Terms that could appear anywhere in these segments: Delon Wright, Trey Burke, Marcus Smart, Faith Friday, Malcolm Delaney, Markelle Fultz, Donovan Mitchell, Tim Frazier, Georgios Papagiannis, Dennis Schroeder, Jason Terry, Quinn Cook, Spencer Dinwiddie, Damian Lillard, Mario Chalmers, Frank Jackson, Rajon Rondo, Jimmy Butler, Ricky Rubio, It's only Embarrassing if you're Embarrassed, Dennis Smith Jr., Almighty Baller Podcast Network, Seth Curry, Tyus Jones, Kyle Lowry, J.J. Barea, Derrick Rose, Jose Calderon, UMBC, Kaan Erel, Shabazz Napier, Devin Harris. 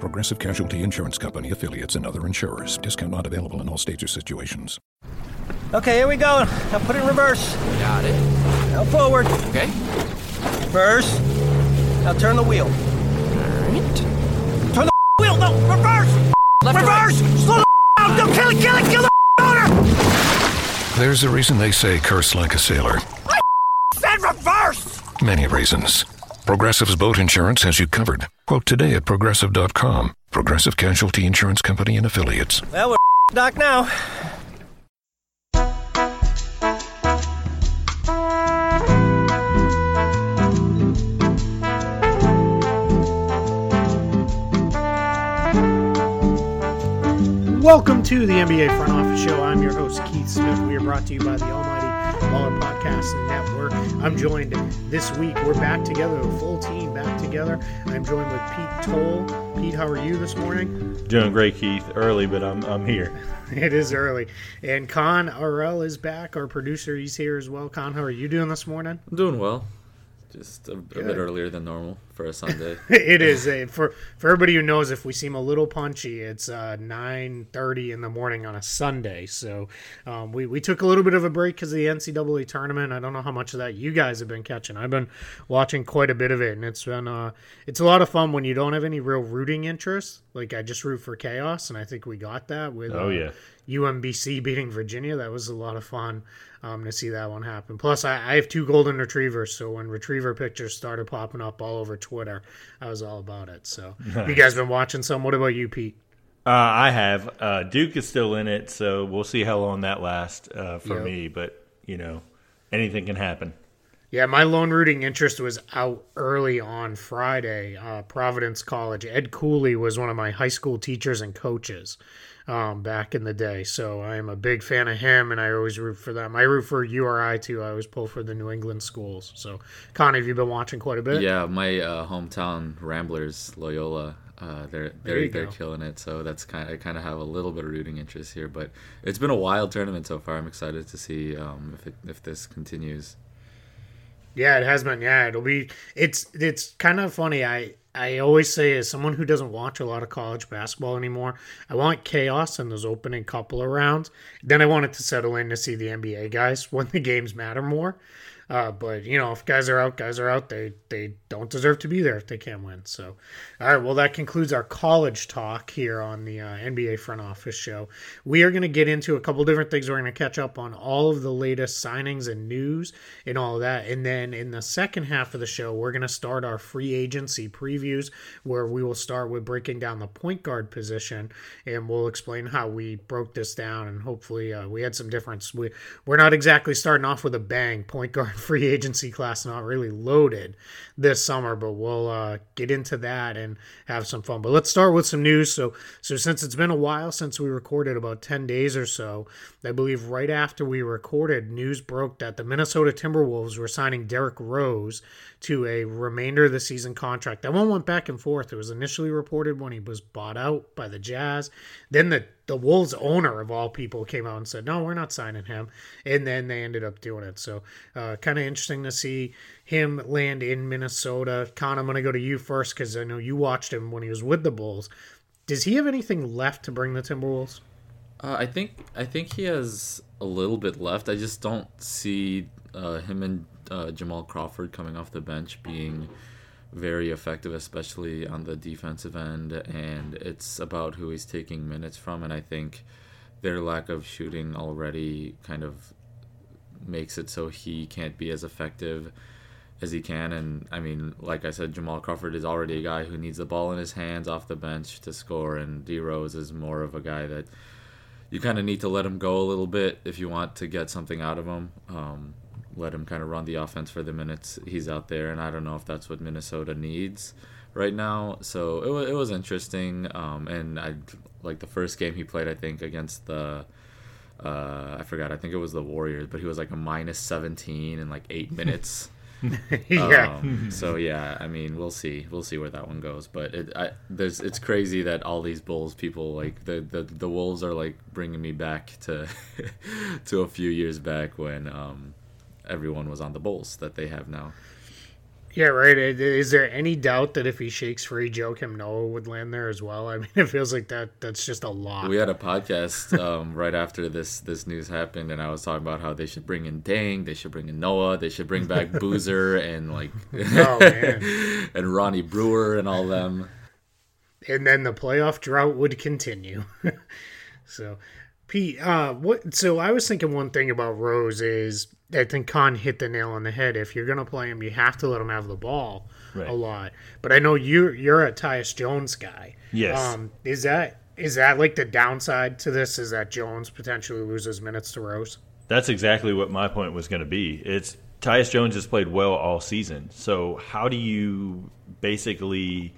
Progressive Casualty Insurance Company, affiliates, and other insurers. Discount not available in all states or situations. Okay, here we go. Now put it in reverse. Got it. Now forward. Okay. Reverse. Now turn the wheel. Turn the wheel! No! Reverse! Left reverse! Right. Slow the down! Don't kill it! Kill it! Kill the owner! There's a reason they say curse like a sailor. I said reverse! Many reasons. Progressive's boat insurance has you covered. Quote today at Progressive.com. Progressive Casualty Insurance Company and affiliates. Well, we're docked now. Welcome to the NBA Front Office Show. I'm your host, Keith Smith. We are brought to you by the Almighty Baller Podcast Network. I'm joined this week. We're back together, a full team back together. I'm joined with Pete Toal. Pete, how are you this morning? Doing great, Keith. Early, but I'm here. It is early. And Kaan Erel is back. Our producer, he's here as well. Kaan, how are you doing this morning? I'm doing well. Just a bit earlier than normal for a Sunday. It is. For everybody who knows, if we seem a little punchy, it's 9:30 in the morning on a Sunday. So we took a little bit of a break because of the NCAA tournament. I don't know how much of that you guys have been catching. I've been watching quite a bit of it, and it's been it's a lot of fun when you don't have any real rooting interest. Like, I just root for chaos, and I think we got that with UMBC beating Virginia. That was a lot of fun to see that one happen. Plus, I have two golden retrievers, so when retriever pictures started popping up all over Twitter, I was all about it. So nice. You guys been watching some? What about you, Pete? I have. Duke is still in it, so we'll see how long that lasts for me. But, you know, anything can happen. Yeah, my lone rooting interest was out early on Friday. Providence College. Ed Cooley was one of my high school teachers and coaches back in the day. So I am a big fan of him, and I always root for them. I root for URI, too. I always pull for the New England schools. So, Connie, have you been watching quite a bit? Yeah, my hometown Ramblers, Loyola, they're killing it. So that's I kind of have a little bit of rooting interest here. But it's been a wild tournament so far. I'm excited to see if this continues. Yeah, it has been. Yeah, it'll be. It's kind of funny. I always say, as someone who doesn't watch a lot of college basketball anymore, I want chaos in those opening couple of rounds. Then I want it to settle in to see the NBA guys when the games matter more. But, you know, if guys are out, guys are out. They don't deserve to be there if they can't win. So, all right, well, that concludes our college talk here on the NBA Front Office Show. We are going to get into a couple different things. We're going to catch up on all of the latest signings and news and all of that. And then in the second half of the show, we're going to start our free agency previews, where we will start with breaking down the point guard position, and we'll explain how we broke this down, and hopefully we had some difference. We're not exactly starting off with a bang. Point guard free agency class not really loaded this summer, but we'll get into that and have some fun. But let's start with some news. So since it's been a while since we recorded, about 10 days or so, I believe right after we recorded, news broke that the Minnesota Timberwolves were signing Derrick Rose to a remainder of the season contract. That one went back and forth. It was initially reported when he was bought out by the Jazz. Then the Wolves owner, of all people, came out and said, no, we're not signing him. And then they ended up doing it. So kind of interesting to see him land in Minnesota. Con, I'm going to go to you first, because I know you watched him when he was with the Bulls. Does he have anything left to bring the Timberwolves? I think he has a little bit left. I just don't see him and Jamal Crawford coming off the bench being very effective, especially on the defensive end. And it's about who he's taking minutes from. And I think their lack of shooting already kind of makes it so he can't be as effective as he can. And I mean, like I said, Jamal Crawford is already a guy who needs the ball in his hands off the bench to score. And D Rose is more of a guy that you kind of need to let him go a little bit if you want to get something out of him. Let him kind of run the offense for the minutes he's out there, and I don't know if that's what Minnesota needs right now. So it was interesting, and I like the first game he played, I think, against the forgot. I think it was the Warriors, but he was like a minus 17 in like 8 minutes. Yeah. So yeah, I mean, we'll see where that one goes. But it's crazy that all these Bulls people, like the Wolves, are like bringing me back to to a few years back when everyone was on the Bulls that they have now. Yeah, right. Is there any doubt that if he shakes free, Joe Kim Noah would land there as well? I mean, it feels like that's just a lot. We had a podcast right after this news happened, and I was talking about how they should bring in Dang, they should bring in Noah, they should bring back Boozer and like oh, man. And Ronnie Brewer and all them. And then the playoff drought would continue. So, Pete, so I was thinking one thing about Rose is I think Kaan hit the nail on the head. If you're going to play him, you have to let him have the ball right. A lot. But I know you're a Tyus Jones guy. Yes. Is that like the downside to this? Is that Jones potentially loses minutes to Rose? That's exactly what my point was going to be. It's Tyus Jones has played well all season. So how do you basically,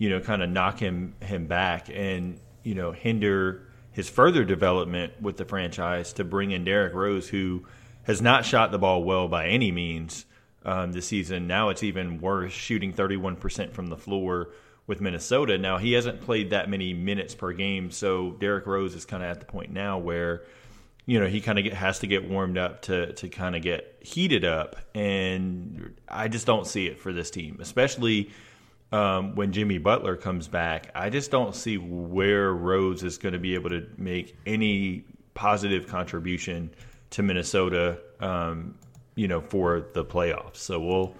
kind of knock him back and, hinder his further development with the franchise to bring in Derrick Rose, who has not shot the ball well by any means this season. Now it's even worse, shooting 31% from the floor with Minnesota. Now he hasn't played that many minutes per game, so Derrick Rose is kind of at the point now where he kind of has to get warmed up to kind of get heated up, and I just don't see it for this team, especially when Jimmy Butler comes back. I just don't see where Rose is going to be able to make any positive contribution to Minnesota, for the playoffs. So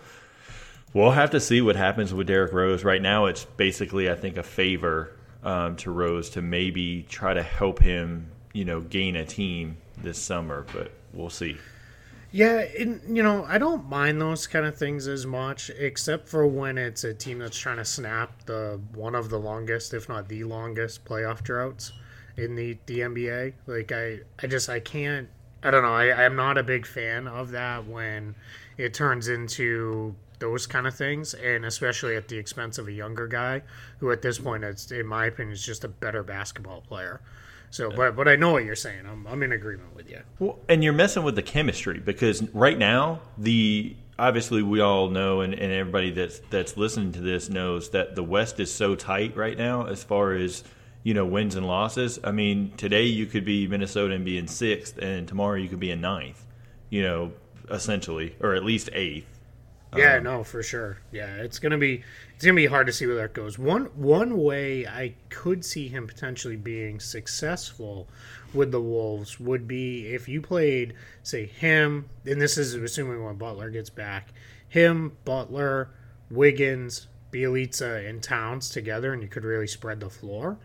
we'll have to see what happens with Derrick Rose. Right now, it's basically, I think, a favor to Rose to maybe try to help him, gain a team this summer. But we'll see. Yeah, and, I don't mind those kind of things as much, except for when it's a team that's trying to snap one of the longest, if not the longest, playoff droughts in the NBA. Like I can't. I don't know. I'm not a big fan of that when it turns into those kind of things, and especially at the expense of a younger guy who, at this point, in my opinion, is just a better basketball player. So, but I know what you're saying. I'm in agreement with you. Well, and you're messing with the chemistry because right now, obviously we all know, and everybody that's listening to this knows that the West is so tight right now as far as wins and losses. I mean, today you could be Minnesota and be in 6th, and tomorrow you could be in 9th, essentially, or at least 8th. Yeah, no, for sure. Yeah, it's gonna be hard to see where that goes. One way I could see him potentially being successful with the Wolves would be if you played, say, him, and this is assuming when Butler gets back, him, Butler, Wiggins, Bjelica, and Towns together, and you could really spread the floor.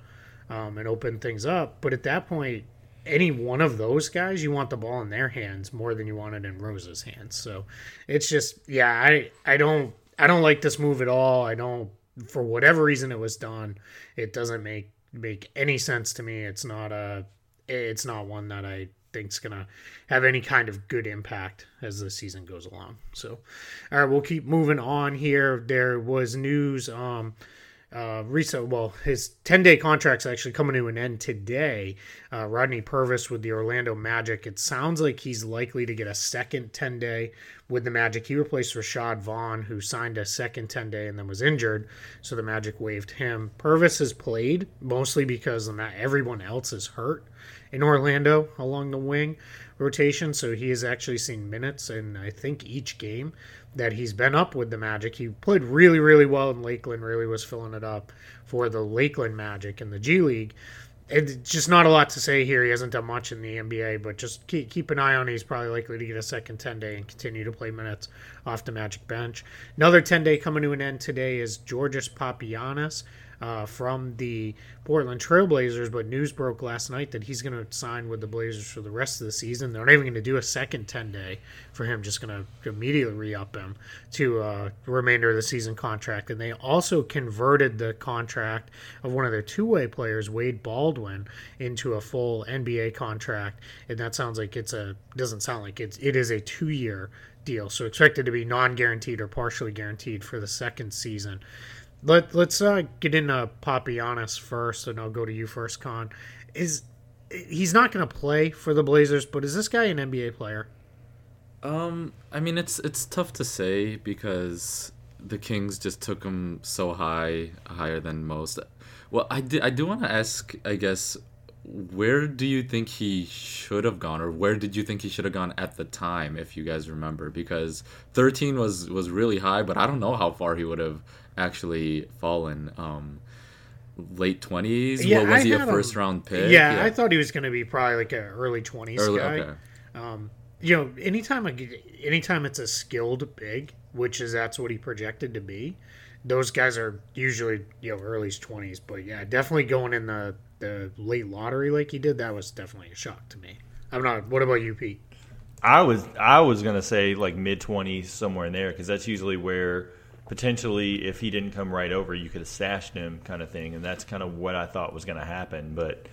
And open things up. But at that point, any one of those guys, you want the ball in their hands more than you want it in Rose's hands. So it's just, yeah, I don't like this move at all. I don't, for whatever reason it was done, it doesn't make any sense to me. It's not one that I think's gonna have any kind of good impact as the season goes along. So, all right, we'll keep moving on here. There was news. His 10-day contract's actually coming to an end today. Rodney Purvis with the Orlando Magic. It sounds like he's likely to get a second 10-day with the Magic. He replaced Rashad Vaughn, who signed a second 10-day and then was injured, so the Magic waived him. Purvis has played mostly because not everyone else is hurt in Orlando along the wing rotation, so he has actually seen minutes in, I think, each game that he's been up with the Magic. He played really, really well in Lakeland, really was filling it up for the Lakeland Magic in the G League. It's just not a lot to say here. He hasn't done much in the NBA, but just keep an eye on it. He's probably likely to get a second 10-day and continue to play minutes off the Magic bench. Another 10-day coming to an end today is Georgios Papagiannis from the Portland Trailblazers, but news broke last night that he's going to sign with the Blazers for the rest of the season. They're not even going to do a second 10-day for him, just going to immediately re-up him to the remainder of the season contract. And they also converted the contract of one of their two-way players, Wade Baldwin, into a full NBA contract, and that sounds like it is a two-year deal, so expected to be non-guaranteed or partially guaranteed for the second season. Let's get into Papagiannis first, and I'll go to you first, Kaan. Is he's not going to play for the Blazers, but is this guy an NBA player? I mean, it's tough to say because the Kings just took him so higher than most. Well, I do want to ask, I guess, where do you think he should have gone, or where did you think he should have gone at the time, if you guys remember? Because 13 was really high, but I don't know how far he would have actually fallen. Late 20s? Yeah, well, was he a first-round pick? Yeah, I thought he was going to be probably like an early 20s guy. Okay. You know, anytime it's a skilled big, which is that's what he projected to be, those guys are usually, you know, early 20s. But, yeah, definitely going in the late lottery like he did, that was definitely a shock to me. I'm not. What about you, Pete? I was going to say, like, mid-20s, somewhere in there, because that's usually where – potentially, if he didn't come right over, you could have stashed him, kind of thing, and that's kind of what I thought was going to happen. But,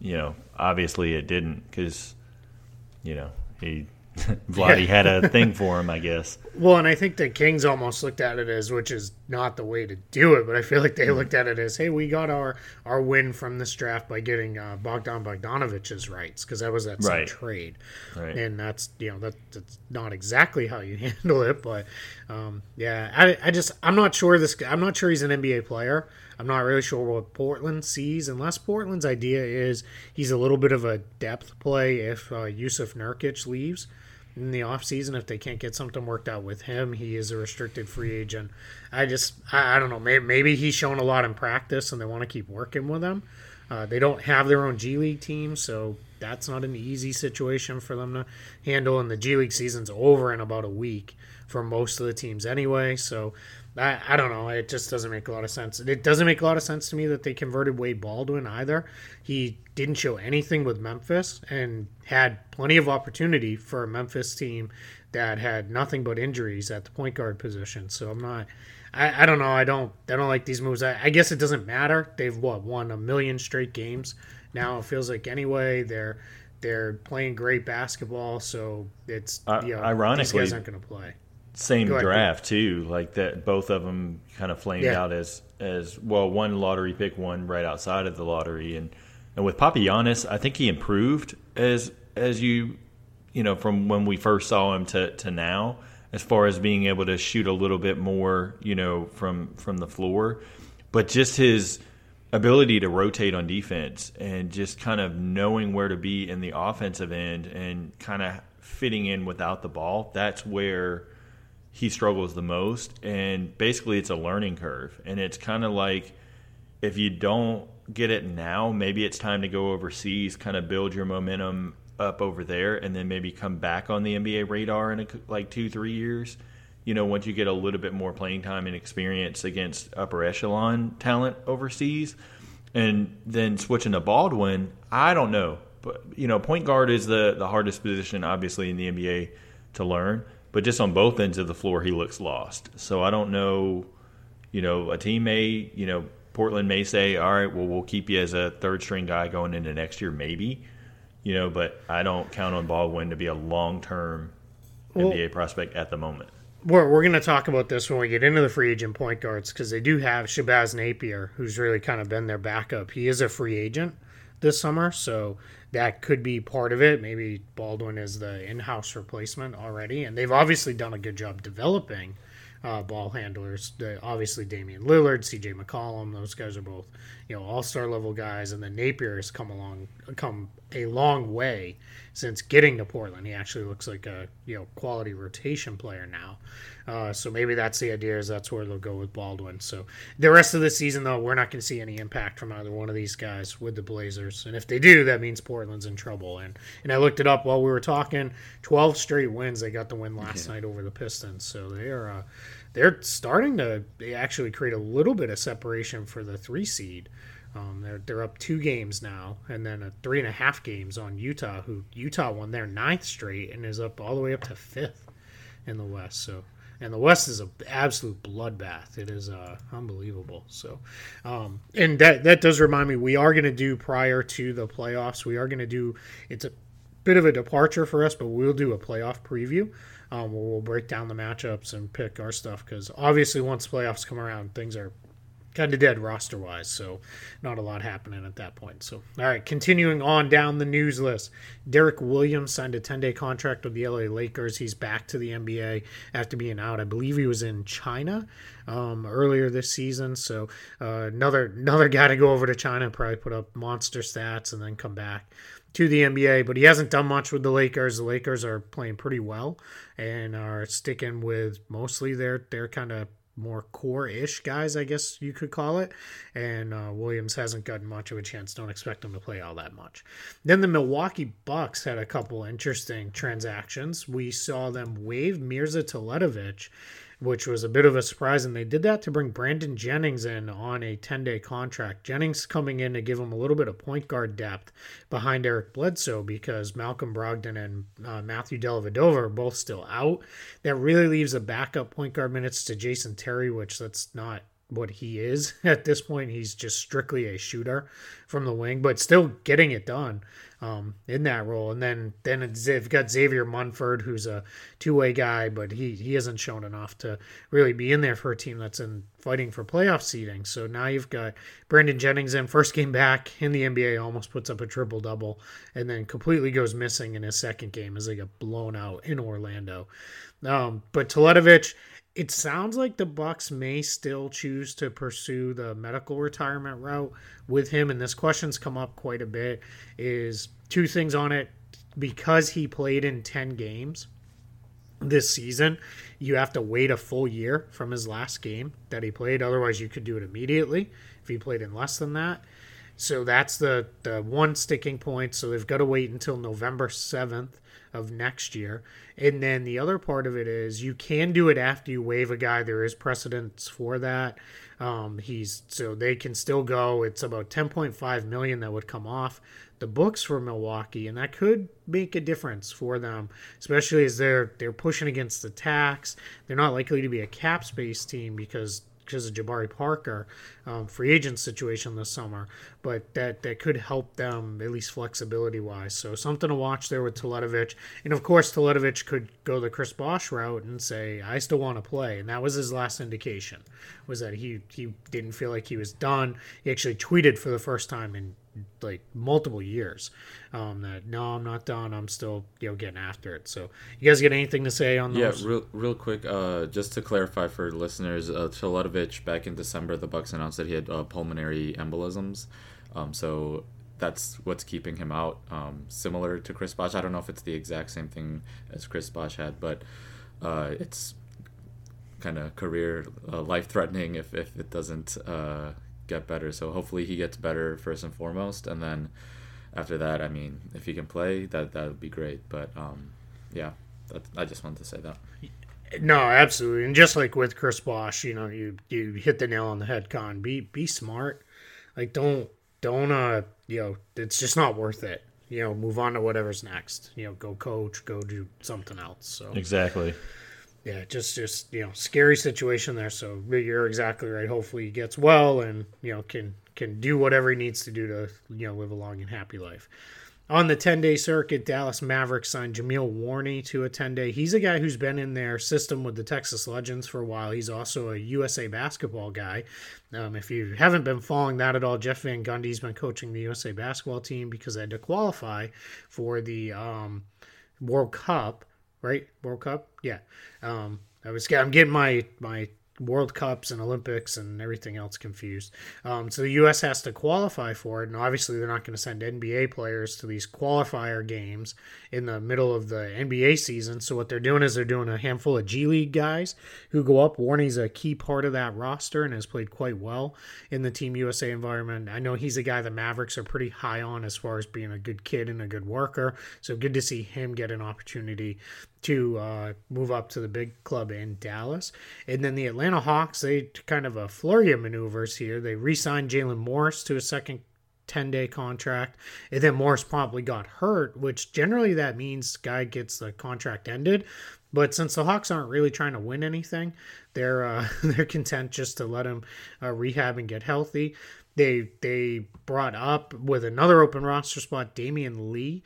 you know, obviously it didn't because, you know, Vladdy had a thing for him, I guess. Well, and I think the Kings almost looked at it as, which is not the way to do it, but I feel like they looked at it as, hey, we got our win from this draft by getting Bogdan Bogdanović's rights, because that was that same trade. Right. And that's, you know, that's not exactly how you handle it, but yeah, I just I'm not sure I'm not sure he's an NBA player. I'm not really sure what Portland sees, unless Portland's idea is he's a little bit of a depth play if Yusuf Nurkić leaves in the offseason. If they can't get something worked out with him, he is a restricted free agent. I don't know. Maybe he's shown a lot in practice and they want to keep working with him. They don't have their own G League team, so that's not an easy situation for them to handle. And the G League season's over in about a week for most of the teams anyway, so I don't know. It just doesn't make a lot of sense. It doesn't make a lot of sense to me that they converted Wade Baldwin either. He didn't show anything with Memphis and had plenty of opportunity for a Memphis team that had nothing but injuries at the point guard position. So I'm not – I don't know. I don't like these moves. I guess it doesn't matter. They've, won 1 million straight games now, it feels like, anyway. They're playing great basketball, so it's ironically, these guys aren't going to play. Same draft too, like that. Both of them kind of flamed out as well. One lottery pick, one right outside of the lottery, and with Papagiannis, I think he improved as you know, from when we first saw him to now, as far as being able to shoot a little bit more, you know, from the floor, but just his ability to rotate on defense and just kind of knowing where to be in the offensive end and kind of fitting in without the ball. That's where he struggles the most, and basically it's a learning curve. And it's kind of like, if you don't get it now, maybe it's time to go overseas, kind of build your momentum up over there, and then maybe come back on the NBA radar in like 2-3 years. You know, once you get a little bit more playing time and experience against upper echelon talent overseas. And then switching to Baldwin, I don't know. But, you know, point guard is the hardest position, obviously, in the NBA to learn. But just on both ends of the floor, he looks lost. So I don't know, you know, a team may, you know, Portland may say, all right, well, we'll keep you as a third-string guy going into next year maybe, you know, but I don't count on Baldwin to be a long-term NBA prospect at the moment. We're going to talk about this when we get into the free agent point guards, because they do have Shabazz Napier, who's really kind of been their backup. He is a free agent this summer, so that could be part of it. Maybe Baldwin is the in-house replacement already, and they've obviously done a good job developing ball handlers. Obviously, Damian Lillard, CJ McCollum, those guys are both, you know, all-star level guys, and then Napier has come a long way since getting to Portland. He actually looks like a, you know, quality rotation player now. So maybe that's the idea, is that's where they'll go with Baldwin. So the rest of the season, though, we're not going to see any impact from either one of these guys with the Blazers. And if they do, that means Portland's in trouble. And I looked it up while we were talking. 12 straight wins. They got the win last night over the Pistons. So they are they're starting to actually create a little bit of separation for the 3 seed. They're up 2 games now, and then 3.5 games on Utah, who Utah won their 9th straight and is up all the way up to 5th in the West. So, and the West is an absolute bloodbath. It is unbelievable. So, and that does remind me, we are going to do, prior to the playoffs, it's a bit of a departure for us, but we'll do a playoff preview. Where we'll break down the matchups and pick our stuff, because obviously once playoffs come around, things are kind of dead roster-wise, so not a lot happening at that point. So, all right, continuing on down the news list, Derek Williams signed a 10-day contract with the LA Lakers. He's back to the NBA after being out. I believe he was in China earlier this season, so another guy to go over to China and probably put up monster stats and then come back to the NBA, but he hasn't done much with the Lakers. The Lakers are playing pretty well and are sticking with mostly their kind of more core-ish guys, I guess you could call it, and Williams hasn't gotten much of a chance. Don't expect him to play all that much. Then the Milwaukee Bucks had a couple interesting transactions. We saw them waive Mirza Teletovic, which was a bit of a surprise, and they did that to bring Brandon Jennings in on a 10-day contract. Jennings coming in to give him a little bit of point guard depth behind Eric Bledsoe because Malcolm Brogdon and Matthew Dellavedova are both still out. That really leaves a backup point guard minutes to Jason Terry, which that's not what he is at this point. He's just strictly a shooter from the wing, but still getting it done in that role. And then they've got Xavier Munford, who's a two-way guy, but he hasn't shown enough to really be in there for a team that's in fighting for playoff seeding. So now you've got Brandon Jennings in first game back in the NBA, almost puts up a triple-double, and then completely goes missing in his second game as they get blown out in Orlando. But Teletovic, it sounds like the Bucks may still choose to pursue the medical retirement route with him, and this question's come up quite a bit, is two things on it. Because he played in 10 games this season, you have to wait a full year from his last game that he played. Otherwise, you could do it immediately if he played in less than that. So that's the one sticking point. So they've got to wait until November 7th of next year. And then the other part of it is you can do it after you waive a guy. There is precedence for that. So they can still go. It's about $10.5 million that would come off the books for Milwaukee, and that could make a difference for them, especially as they're pushing against the tax. They're not likely to be a cap space team because of Jabari Parker free agent situation this summer, but that could help them at least flexibility wise. So something to watch there with Teletovic. And of course, Teletovic could go the Chris Bosh route and say, I still want to play. And that was his last indication, was that he didn't feel like he was done. He actually tweeted for the first time in like multiple years that no, I'm not done, I'm still getting after it. So you guys get anything to say on those? Yeah, real quick, just to clarify for listeners, Teletovic, back in December, the Bucks announced that he had pulmonary embolisms, so that's what's keeping him out, similar to Chris Bosh. I don't know if it's the exact same thing as Chris Bosh had, but it's kind of career life-threatening if it doesn't get better. So hopefully he gets better first and foremost, and then after that, I mean, if he can play, that would be great. But I just wanted to say that. No, absolutely. And just like with Chris Bosh, you hit the nail on the head, Kaan. Be smart. Like don't it's just not worth it. Move on to whatever's next. Go coach, go do something else. So exactly. Yeah, just scary situation there. So you're exactly right. Hopefully he gets well and can do whatever he needs to do to live a long and happy life. On the 10-day circuit, Dallas Mavericks signed Jameel Warney to a 10-day. He's a guy who's been in their system with the Texas Legends for a while. He's also a USA Basketball guy. If you haven't been following that at all, Jeff Van Gundy's been coaching the USA Basketball team because they had to qualify for the World Cup. Right? World Cup? Yeah. I'm getting my World Cups and Olympics and everything else confused. So the U.S. has to qualify for it, and obviously they're not going to send NBA players to these qualifier games in the middle of the NBA season. So what they're doing is they're doing a handful of G League guys who go up. Warney's a key part of that roster and has played quite well in the Team USA environment. I know he's a guy the Mavericks are pretty high on as far as being a good kid and a good worker, so good to see him get an opportunity to move up to the big club in Dallas. And then the Atlanta Hawks, they kind of a flurry of maneuvers here. They re-signed Jalen Morris to a second 10-day contract, and then Morris promptly got hurt, which generally that means guy gets the contract ended. But since the Hawks aren't really trying to win anything, they're content just to let him rehab and get healthy. They brought up with another open roster spot, Damian Lee.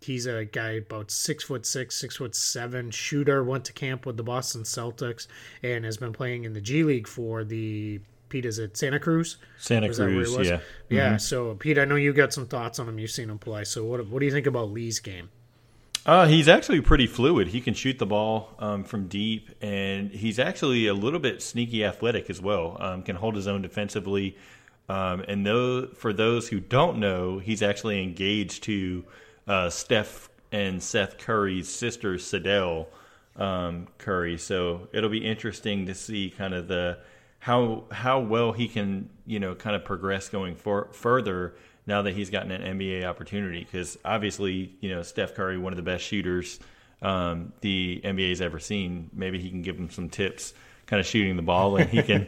He's a guy about 6'6", 6'7" shooter, went to camp with the Boston Celtics and has been playing in the G League for the Pete, is it Santa Cruz? Santa Cruz, yeah. Yeah, mm-hmm. So Pete, I know you got some thoughts on him. You've seen him play. So what do you think about Lee's game? He's actually pretty fluid. He can shoot the ball from deep, and he's actually a little bit sneaky athletic as well. Can hold his own defensively. And though, for those who don't know, he's actually engaged to Steph and Seth Curry's sister, Sedell Curry. So it'll be interesting to see kind of the how well he can, you know, kind of progress going further now that he's gotten an NBA opportunity. Because obviously, you know, Steph Curry, one of the best shooters the NBA's ever seen. Maybe he can give him some tips, kind of shooting the ball, and he can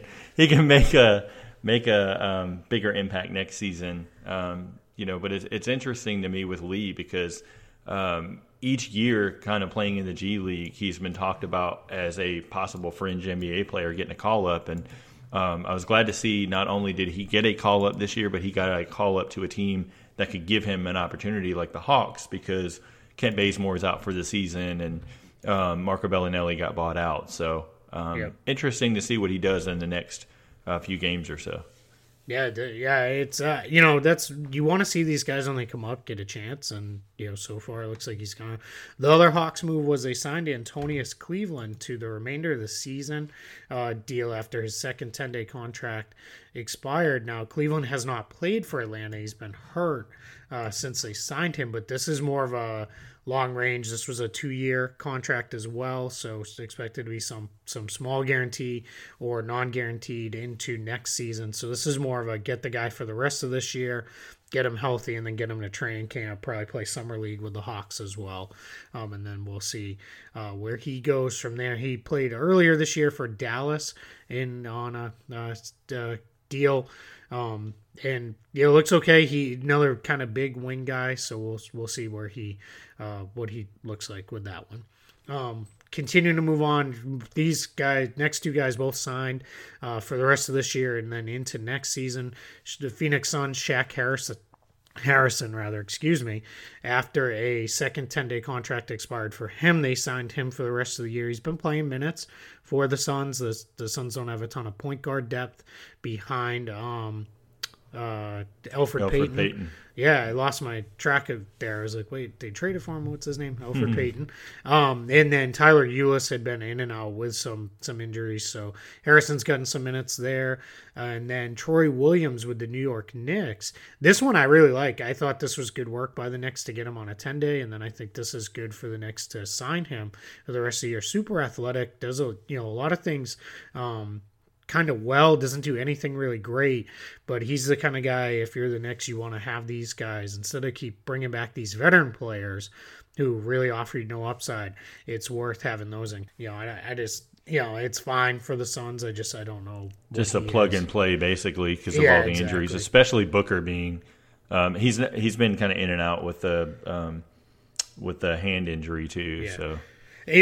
make a bigger impact next season. You know, but it's interesting to me with Lee because each year kind of playing in the G League, he's been talked about as a possible fringe NBA player getting a call-up. And I was glad to see not only did he get a call-up this year, but he got a call-up to a team that could give him an opportunity like the Hawks, because Kent Bazemore is out for the season and Marco Bellinelli got bought out. So interesting to see what he does in the next few games or so. Yeah, it's you know, that's, you want to see these guys when they come up get a chance, and you know, so far it looks like he's gone. The other Hawks move was they signed Antonius Cleveland to the remainder of the season deal after his second 10-day contract expired. Now Cleveland has not played for Atlanta; he's been hurt since they signed him. But this is more of a long range. This was a 2-year contract as well, so it's expected to be some small guarantee or non-guaranteed into next season. So this is more of a get the guy for the rest of this year, get him healthy, and then get him to training camp, probably play summer league with the Hawks as well. And then we'll see where he goes from there. He played earlier this year for Dallas on a deal. And it looks okay. He another kind of big wing guy, so we'll see where he what he looks like with that one. Continuing to move on, these guys, next two guys, both signed for the rest of this year and then into next season. The Phoenix Suns, Shaq Harrison, after a second 10-day contract expired for him, they signed him for the rest of the year. He's been playing minutes for the Suns. The Suns don't have a ton of point guard depth behind Elfrid Payton. Yeah, I lost my track of there. I was like, wait, they traded for him. What's his name? Elfrid Payton. And then Tyler Ulis had been in and out with some injuries. So Harrison's gotten some minutes there. And then Troy Williams with the New York Knicks. This one I really like. I thought this was good work by the Knicks to get him on a 10-day. And then I think this is good for the Knicks to sign him for the rest of the year. Super athletic. Does a lot of things kind of well, doesn't do anything really great, but he's the kind of guy, if you're the Knicks, you want to have these guys instead of keep bringing back these veteran players who really offer you no upside. It's worth having those. And I just it's fine for the Suns. I don't know. Just a plug and play basically because of all the injuries, especially Booker being he's been kind of in and out with the hand injury too. Yeah. So.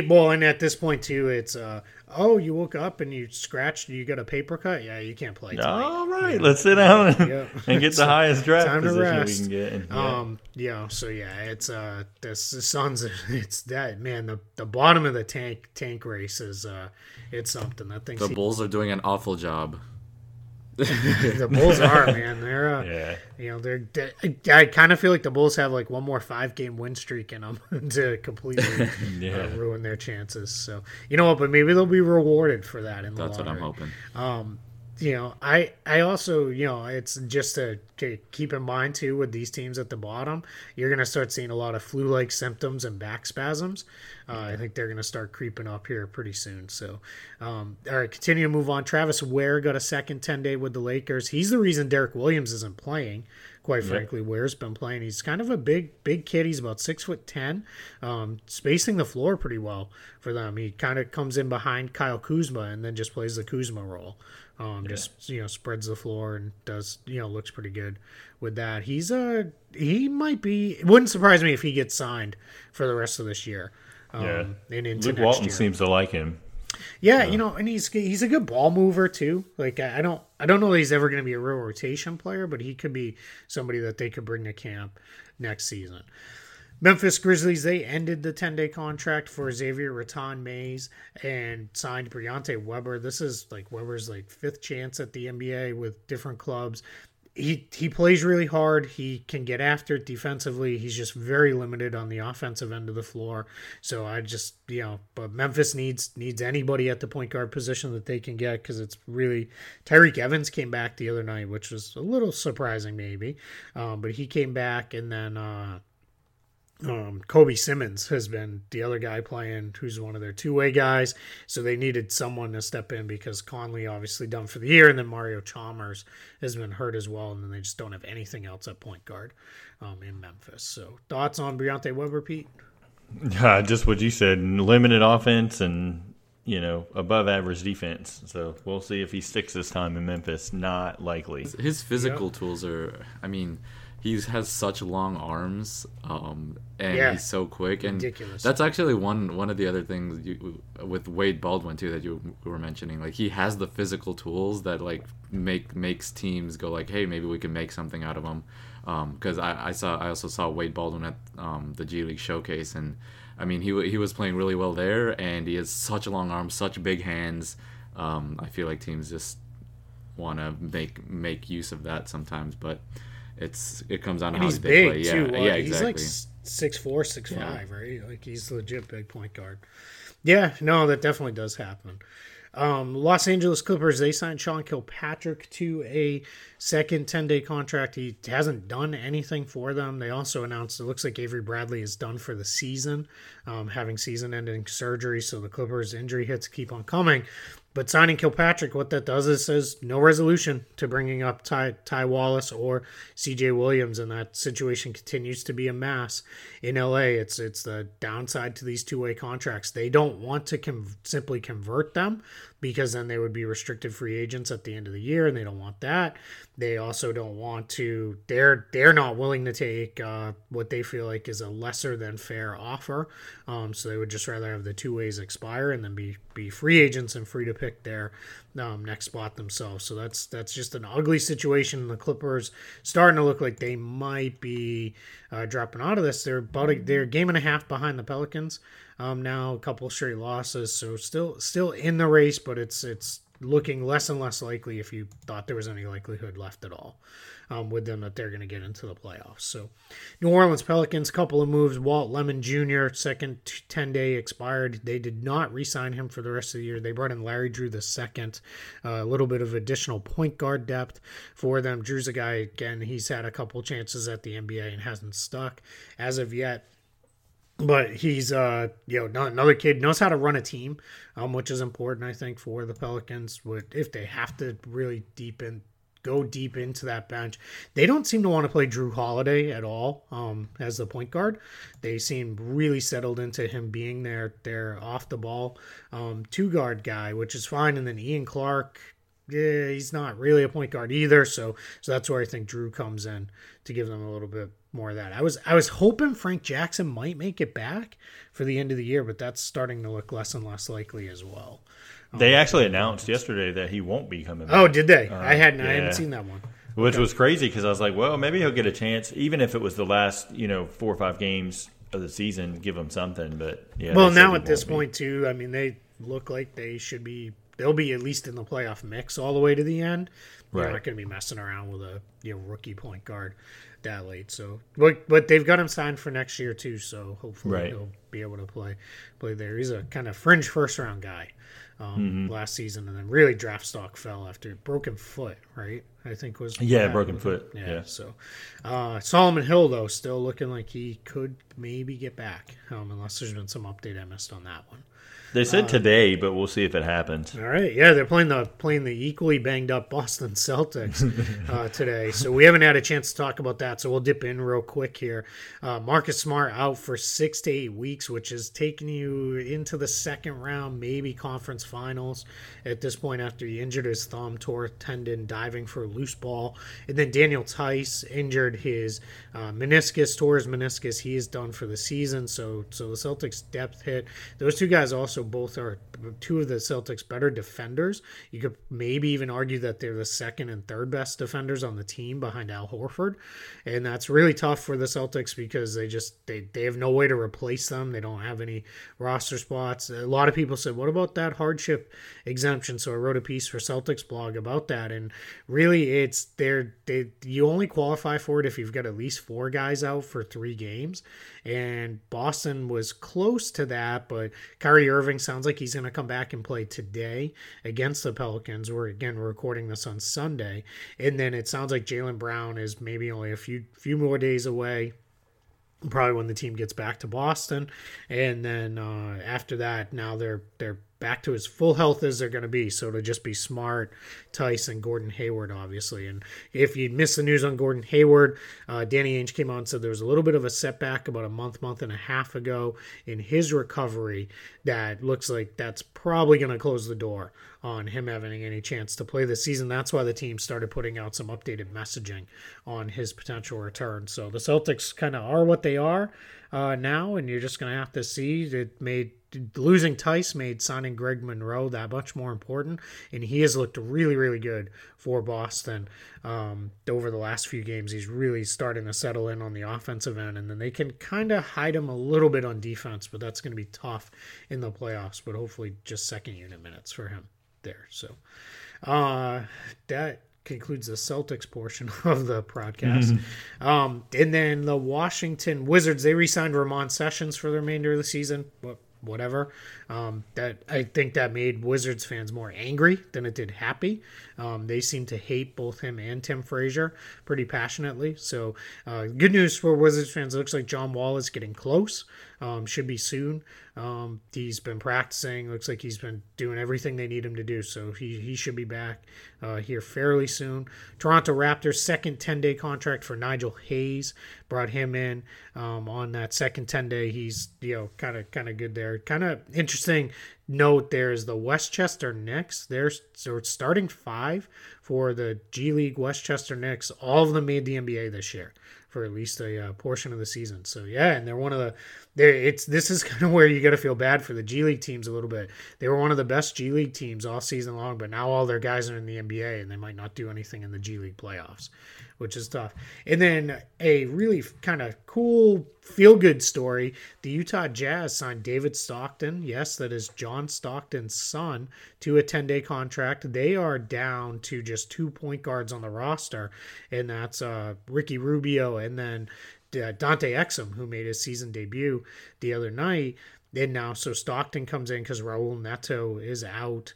Well, and at this point too, it's you woke up and you scratched, you got a paper cut. Yeah, you can't play tonight. All right, let's sit down and get the highest draft position we can get. Yeah. It's the Suns. It's that, man. The bottom of the tank race is it's something. That thing. The Bulls are doing an awful job. The Bulls are, man. They're I kind of feel like the Bulls have like one more 5-game win streak in them to completely ruin their chances. So you know what, but maybe they'll be rewarded for that in the lottery. That's what I'm hoping. I also, it's just to keep in mind, too, with these teams at the bottom, you're going to start seeing a lot of flu-like symptoms and back spasms. I think they're going to start creeping up here pretty soon. So, all right, continue to move on. Travis Ware got a second 10-day with the Lakers. He's the reason Derrick Williams isn't playing. Quite frankly, Ware's been playing. He's kind of a big kid. He's about 6'10", spacing the floor pretty well for them. He kind of comes in behind Kyle Kuzma and then just plays the Kuzma role. Just spreads the floor and does looks pretty good with that. He's he might be. It wouldn't surprise me if he gets signed for the rest of this year. And into Luke Walton seems to like him. Yeah, and he's a good ball mover too. Like I don't know that he's ever going to be a real rotation player, but he could be somebody that they could bring to camp next season. Memphis Grizzlies, they ended the 10-day contract for Xavier Ratton-Mays and signed Briante Weber. This is like Weber's like fifth chance at the NBA with different clubs. He plays really hard. He can get after it defensively. He's just very limited on the offensive end of the floor. So I just, you know, but Memphis needs anybody at the point guard position that they can get, because it's really, Tyreek Evans came back the other night, which was a little surprising maybe. But he came back, and then Kobe Simmons has been the other guy playing, who's one of their two-way guys. So they needed someone to step in, because Conley obviously done for the year, and then Mario Chalmers has been hurt as well, and then they just don't have anything else at point guard in Memphis. So thoughts on Briante Weber, Pete? Just what you said, limited offense and, you know, above average defense. So we'll see if he sticks this time in Memphis. Not likely. His physical tools are, I mean, he has such long arms, and he's so quick. And ridiculous. That's actually one of the other things with Wade Baldwin too that you were mentioning. Like, he has the physical tools that like makes teams go like, hey, maybe we can make something out of him. Because I also saw Wade Baldwin at the G League showcase, and I mean he was playing really well there, and he has such long arms, such big hands. I feel like teams just want to make use of that sometimes, but. It comes down to how they play. Too. Yeah, exactly. He's like 6'4", 6'5", right? Like, he's legit big point guard. Yeah, no, that definitely does happen. Los Angeles Clippers, they signed Sean Kilpatrick to a second 10-day contract. He hasn't done anything for them. They also announced it looks like Avery Bradley is done for the season, having season-ending surgery, so the Clippers' injury hits keep on coming. But signing Kilpatrick, what that does is says no resolution to bringing up Ty Wallace or C.J. Williams, and that situation continues to be a mess in L.A. It's the downside to these two-way contracts. They don't want to simply convert them, because then they would be restricted free agents at the end of the year, and they don't want that. They also don't want to – they're not willing to take what they feel like is a lesser than fair offer. So they would just rather have the two ways expire and then be free agents and free to pick their next spot themselves. So that's just an ugly situation. The Clippers starting to look like they might be dropping out of this. They're a game and a half behind the Pelicans now, a couple straight losses. So still in the race, but it's looking less and less likely, if you thought there was any likelihood left at all with them, that they're going to get into the playoffs. So New Orleans Pelicans, couple of moves. Walt Lemon Jr., second 10-day expired. They did not re-sign him for the rest of the year. They brought in Larry Drew II, a little bit of additional point guard depth for them. Drew's a guy, again, he's had a couple chances at the NBA and hasn't stuck as of yet. But he's, another kid, knows how to run a team, which is important, I think, for the Pelicans. If they have to really go deep into that bench, they don't seem to want to play Drew Holiday at all as the point guard. They seem really settled into him being their off the ball two guard guy, which is fine. And then Ian Clark. Yeah, he's not really a point guard either, so that's where I think Drew comes in to give them a little bit more of that. I was hoping Frank Jackson might make it back for the end of the year, but that's starting to look less and less likely as well. They actually announced yesterday that he won't be coming back. Oh, did they? I hadn't seen that one. Which was crazy, because I was like, well, maybe he'll get a chance, even if it was the last 4 or 5 games of the season, give him something. But yeah. Well, now at this point too, I mean, they look like they should be. They'll be at least in the playoff mix all the way to the end. They're not going to be messing around with a rookie point guard that late. So, but they've got him signed for next year too. So hopefully he'll be able to play there. He's a kind of fringe first round guy last season, and then really draft stock fell after broken foot. Right, I think was broken foot. Yeah. So Solomon Hill though, still looking like he could maybe get back, unless there's been some update I missed on that one. They said today, but we'll see if it happens. All right, yeah, they're playing the equally banged up Boston Celtics today, so we haven't had a chance to talk about that. So we'll dip in real quick here. Marcus Smart out for 6 to 8 weeks, which is taking you into the second round, maybe conference finals at this point. After he injured his thumb, tore tendon diving for a loose ball, and then Daniel Tice injured his meniscus, tore his meniscus. He is done for the season. So the Celtics depth hit. Those two guys also. So both are two of the Celtics' better defenders. You could maybe even argue that they're the second and third best defenders on the team behind Al Horford. And that's really tough for the Celtics because they have no way to replace them. They don't have any roster spots. A lot of people said, what about that hardship exemption? So I wrote a piece for Celtics blog about that. And really, it's you only qualify for it if you've got at least four guys out for three games. And Boston was close to that, but Kyrie Irving sounds like he's going to come back and play today against the Pelicans. We're recording this on Sunday. And then it sounds like Jaylen Brown is maybe only a few more days away, probably when the team gets back to Boston. And then after that, now they're back to as full health as they're going to be. So it'll just be Smart, Tyson, Gordon Hayward, obviously. And if you missed the news on Gordon Hayward, Danny Ainge came out and said there was a little bit of a setback about a month and a half ago in his recovery that looks like that's probably going to close the door on him having any chance to play this season. That's why the team started putting out some updated messaging on his potential return. So the Celtics kind of are what they are now, and you're just going to have to see. Losing Tice made signing Greg Monroe that much more important, and he has looked really, really good for Boston over the last few games. He's really starting to settle in on the offensive end, and then they can kind of hide him a little bit on defense, but that's going to be tough in the playoffs, but hopefully just second unit minutes for him there. So that concludes the Celtics portion of the podcast. Mm-hmm. And then the Washington Wizards, they re-signed Ramon Sessions for the remainder of the season, but whatever. That I think that made Wizards fans more angry than it did happy. They seem to hate both him and Tim Frazier pretty passionately. So good news for Wizards fans. It looks like John Wall is getting close. Should be soon. He's been practicing. Looks like he's been doing everything they need him to do. So he should be back here fairly soon. Toronto Raptors, second 10-day contract for Nigel Hayes. Brought him in on that second 10-day. He's kind of good there. Kind of interesting note there is the Westchester Knicks. They're starting five for the G League Westchester Knicks. All of them made the NBA this year, for at least a portion of the season. So yeah, and they're one of this is kind of where you got to feel bad for the G League teams a little bit. They were one of the best G League teams all season long, but now all their guys are in the NBA and they might not do anything in the G League playoffs, which is tough. And then a really kind of cool feel-good story. The Utah Jazz signed David Stockton. Yes, that is John Stockton's son, to a 10-day contract. They are down to just 2 point guards on the roster, and that's Ricky Rubio and then Dante Exum, who made his season debut the other night. And now, so Stockton comes in because Raul Neto is out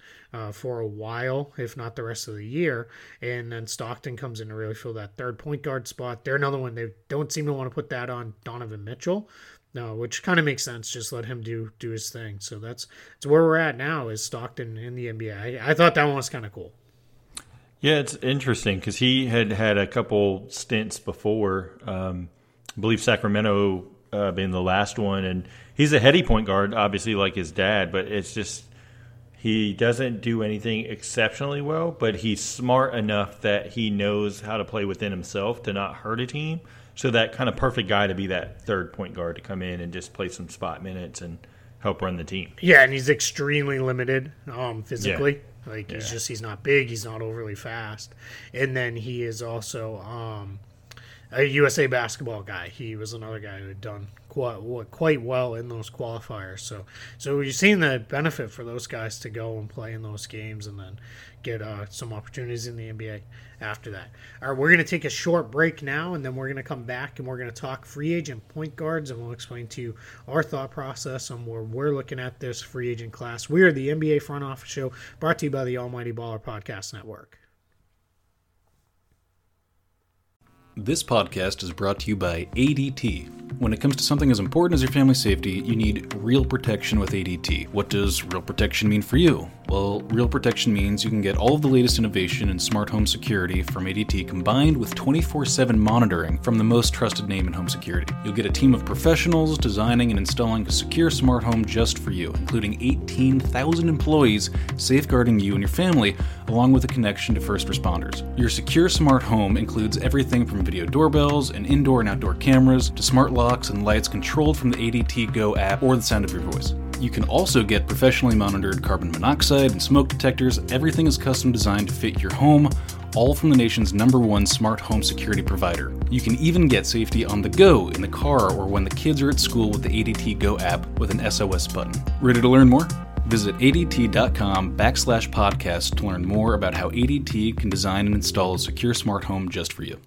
for a while, if not the rest of the year. And then Stockton comes in to really fill that third point guard spot. They're another one. They don't seem to want to put that on Donovan Mitchell. No, which kind of makes sense. Just let him do his thing. So that's where we're at now, is Stockton in the NBA. I thought that one was kind of cool. Yeah, it's interesting because he had a couple stints before. I believe Sacramento being the last one, and he's a heady point guard, obviously, like his dad, but it's just he doesn't do anything exceptionally well, but he's smart enough that he knows how to play within himself to not hurt a team. So that kind of perfect guy to be that third point guard to come in and just play some spot minutes and help run the team. Yeah, and he's extremely limited physically. Yeah. He's not big, he's not overly fast. And then he is also a USA basketball guy. He was another guy who had done quite well in those qualifiers. So you've seen the benefit for those guys to go and play in those games and then get some opportunities in the NBA after that. All right, we're going to take a short break now, and then we're going to come back and we're going to talk free agent point guards, and we'll explain to you our thought process on where we're looking at this free agent class. We are the NBA Front Office Show, brought to you by the Almighty Baller Podcast Network. This podcast is brought to you by ADT. When it comes to something as important as your family's safety, you need real protection with ADT. What does real protection mean for you? Well, real protection means you can get all of the latest innovation in smart home security from ADT, combined with 24/7 monitoring from the most trusted name in home security. You'll get a team of professionals designing and installing a secure smart home just for you, including 18,000 employees safeguarding you and your family, along with a connection to first responders. Your secure smart home includes everything from video doorbells and indoor and outdoor cameras to smart locks and lights controlled from the ADT Go app or the sound of your voice. You can also get professionally monitored carbon monoxide and smoke detectors. Everything is custom designed to fit your home, all from the nation's #1 smart home security provider. You can even get safety on the go, in the car, or when the kids are at school with the ADT Go app with an SOS button. Ready to learn more? Visit adt.com/podcast to learn more about how ADT can design and install a secure smart home just for you.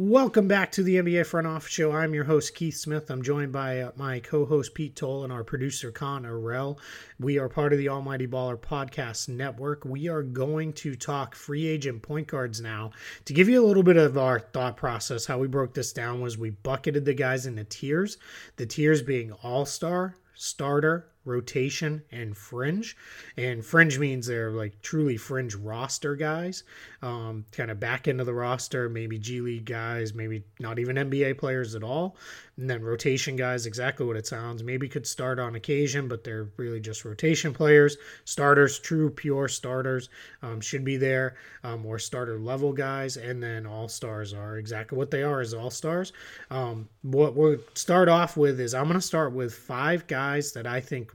Welcome back to the NBA Front Office Show. I'm your host, Keith Smith. I'm joined by my co-host, Pete Toal, and our producer, Kaan Erel. We are part of the Almighty Baller Podcast Network. We are going to talk free agent point guards now. To give you a little bit of our thought process, how we broke this down was we bucketed the guys into tiers, the tiers being all-star, starter, rotation, and fringe. And fringe means they're like truly fringe roster guys, kind of back into the roster, maybe G League guys, maybe not even NBA players at all. And then rotation guys, exactly what it sounds, maybe could start on occasion, but they're really just rotation players. Starters, true pure starters, should be there, or starter level guys. And then all-stars are exactly what they are, is all-stars. What we'll start off with is I'm going to start with 5 guys that I think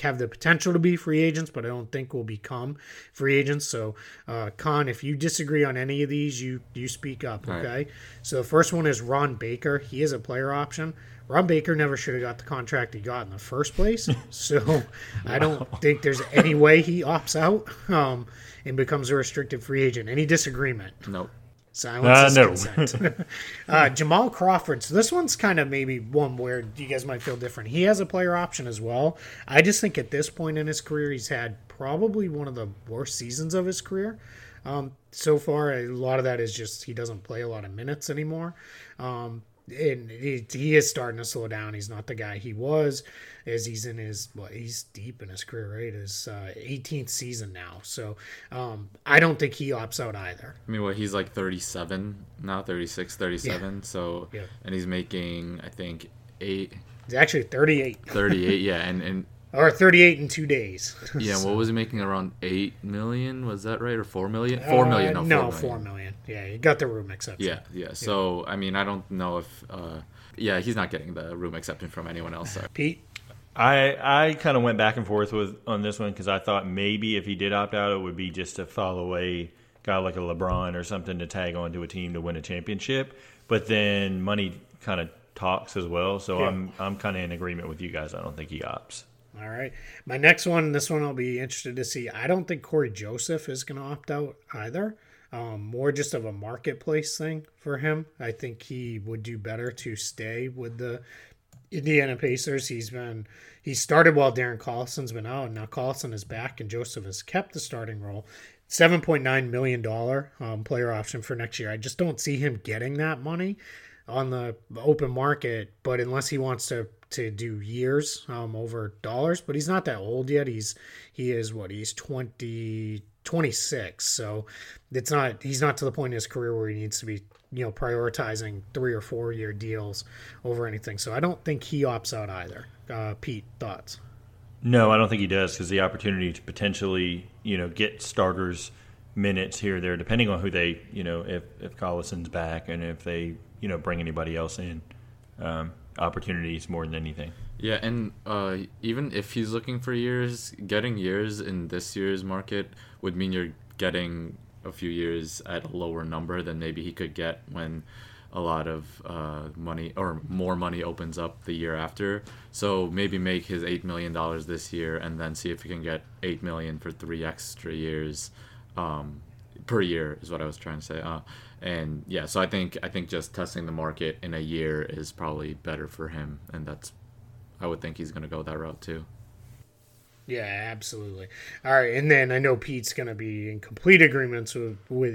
have the potential to be free agents, but I don't think will become free agents. So, Kaan, if you disagree on any of these, you speak up, okay? All right. So the first one is Ron Baker. He is a player option. Ron Baker never should have got the contract he got in the first place, so wow. I don't think there's any way he opts out and becomes a restricted free agent. Any disagreement? Nope. Silence is consent. Jamal Crawford. So this one's kind of maybe one where you guys might feel different. He has a player option as well. I just think at this point in his career, he's had probably one of the worst seasons of his career. So far, a lot of that is just he doesn't play a lot of minutes anymore. And he is starting to slow down. He's not the guy he was, as he's in his, well, he's deep in his career, right? His 18th season now. So I don't think he opts out either. I mean, he's like 37 now, 36, 37. Yeah. So, yeah. And he's making, I think, He's actually 38. 38, yeah. And or 38 in 2 days. Yeah, so. What was he making? Around $8 million, was that right? Or $4 million? $4 million. Yeah, you got the room exception. Yeah. So I mean, I don't know if, he's not getting the room exception from anyone else. So. Pete, I kind of went back and forth on this one because I thought maybe if he did opt out, it would be just to follow a guy like a LeBron or something to tag onto a team to win a championship. But then money kind of talks as well, so yeah. I'm kind of in agreement with you guys. I don't think he opts. All right. My next one, this one I'll be interested to see. I don't think Corey Joseph is going to opt out either. More just of a marketplace thing for him. I think he would do better to stay with the Indiana Pacers. He started while Darren Collison's been out, and now Collison is back, and Joseph has kept the starting role. $7.9 million player option for next year. I just don't see him getting that money on the open market, but unless he wants to do years over dollars, but he's not that old yet. He's 26. So it's not, he's not to the point in his career where he needs to be, prioritizing 3 or 4 year deals over anything. So I don't think he opts out either. Pete, thoughts? No, I don't think he does, because the opportunity to potentially, get starters minutes here or there, depending on who they, if Collison's back and if they, bring anybody else in, opportunities more than anything. Yeah, and even if he's looking for years, getting years in this year's market would mean you're getting a few years at a lower number than maybe he could get when a lot of money or more money opens up the year after. So maybe make his $8 million this year and then see if he can get $8 million for 3 extra years per year is what I was trying to say. And yeah, so I think just testing the market in a year is probably better for him, and that's, I would think he's going to go that route too. Yeah, absolutely. All right, and then I know Pete's going to be in complete agreement with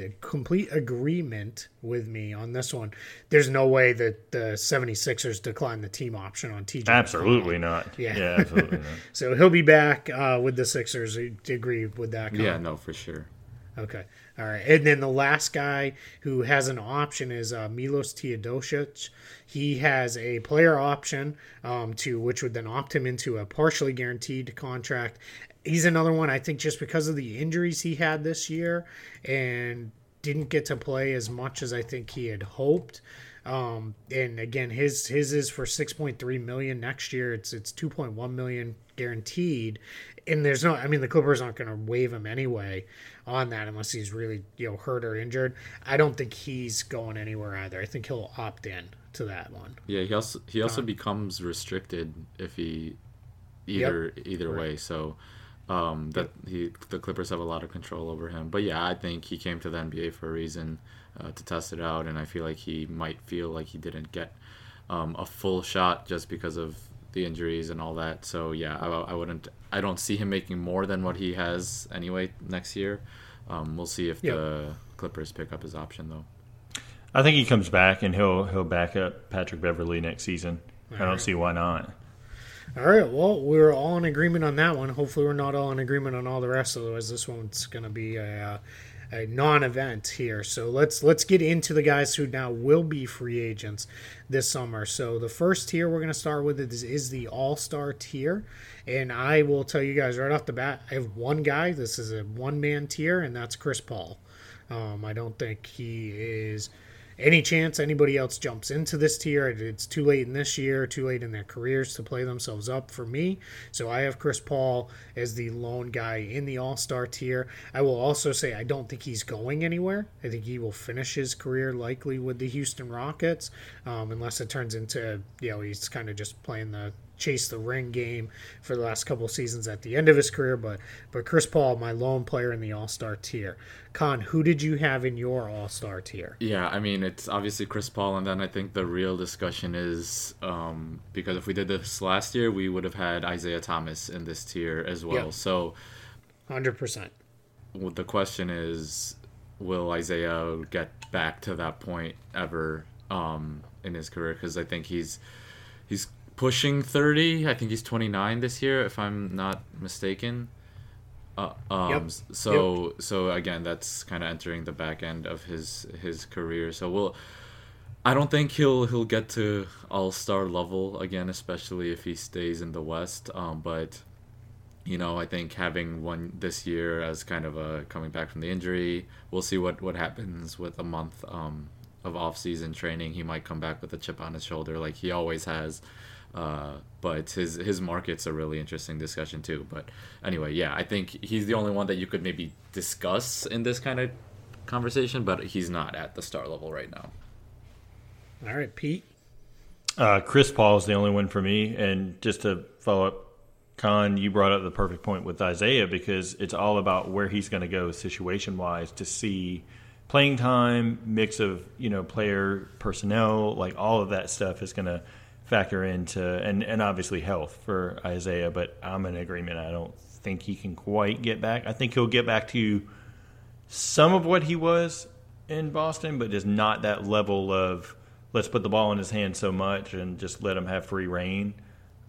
me on this one. There's no way that the 76ers decline the team option on TJ. Absolutely not. Yeah, absolutely not. So he'll be back with the Sixers. Do you agree with that comment? Yeah, no, for sure. Okay. All right. And then the last guy who has an option is Milos Teodosic. He has a player option, which would then opt him into a partially guaranteed contract. He's another one, I think, just because of the injuries he had this year and didn't get to play as much as I think he had hoped. And again, his is for $6.3 million next year. It's $2.1 million guaranteed. And there's no, I mean, the Clippers aren't going to waive him anyway on that unless he's really, hurt or injured. I don't think he's going anywhere either. I think he'll opt in to that one. Yeah, he also becomes restricted if he either way. So the Clippers have a lot of control over him. But yeah, I think he came to the NBA for a reason. To test it out, and I feel like he might feel like he didn't get a full shot just because of the injuries and all that. So yeah, I don't see him making more than what he has anyway next year. We'll see if the Clippers pick up his option though. I think he comes back and he'll back up Patrick Beverly next season. All right. I don't see why not. All right, well, we're all in agreement on that one. Hopefully we're not all in agreement on all the rest, otherwise this one's going to be a non-event here. So let's get into the guys who now will be free agents this summer. So the first tier we're going to start with is the All-Star tier, and I will tell you guys right off the bat, I have one guy. This is a one-man tier, and that's Chris Paul. I don't think he is any chance anybody else jumps into this tier. It's too late in this year, too late in their careers to play themselves up for me. So I have Chris Paul as the lone guy in the All-Star tier. I will also say I don't think he's going anywhere. I think he will finish his career likely with the Houston Rockets, unless it turns into, he's kind of just playing the chase the ring game for the last couple of seasons at the end of his career. But Chris Paul, my lone player in the All-Star tier. Kaan, who did you have in your All-Star tier? Yeah, I mean, it's obviously Chris Paul, and then I think the real discussion is because if we did this last year, we would have had Isaiah Thomas in this tier as well. Yep. So 100%. The question is, will Isaiah get back to that point ever in his career? Because I think he's pushing 30. I think he's 29 this year, if I'm not mistaken. So again, that's kind of entering the back end of his career. So I don't think he'll get to All-Star level again, especially if he stays in the West. But I think having one this year as kind of a coming back from the injury, we'll see what happens with a month of off-season training. He might come back with a chip on his shoulder, like he always has. But his market's a really interesting discussion too. But anyway, yeah, I think he's the only one that you could maybe discuss in this kind of conversation, but he's not at the star level right now. All right, Pete. Chris Paul is the only one for me. And just to follow up, Kaan, you brought up the perfect point with Isaiah, because it's all about where he's going to go situation-wise to see playing time, mix of, player personnel, like all of that stuff is going to factor into, and obviously health for Isaiah, but I'm in agreement. I don't think he can quite get back. I think he'll get back to some of what he was in Boston, but just not that level of let's put the ball in his hand so much and just let him have free reign,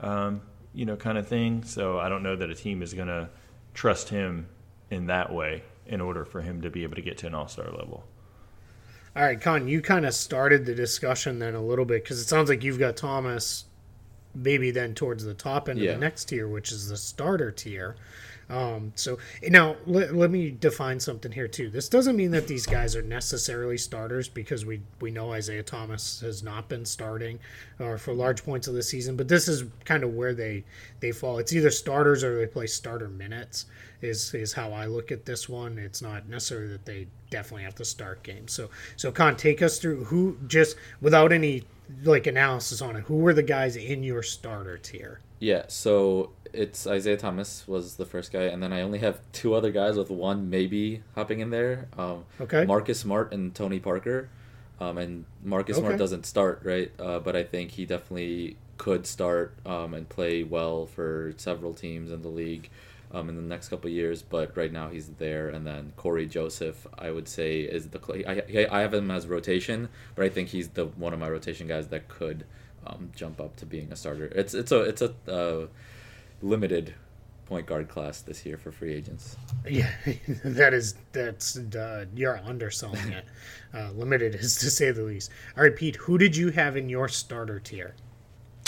kind of thing. So I don't know that a team is going to trust him in that way in order for him to be able to get to an All-Star level. All right, Kaan, you kind of started the discussion then a little bit, because it sounds like you've got Thomas maybe then towards the top end of the next tier, which is the starter tier. So now let me define something here too. This doesn't mean that these guys are necessarily starters, because we know Isaiah Thomas has not been starting or for large points of the season, but this is kind of where they fall. It's either starters or they play starter minutes is how I look at this one. It's not necessarily that they definitely have to start games. So Kaan, take us through who, just without any analysis on it, who were the guys in your starter tier? Yeah, so it's Isaiah Thomas was the first guy, and then I only have two other guys with one maybe hopping in there. Marcus Smart and Tony Parker. And Marcus Smart doesn't start, right? But I think he definitely could start and play well for several teams in the league in the next couple of years, but right now he's there. And then Corey Joseph, I would say, is I have him as rotation, but I think he's the one of my rotation guys that could jump up to being a starter. It's a limited point guard class this year for free agents. Yeah, that's you're underselling it. Limited is to say the least. All right, Pete, who did you have in your starter tier?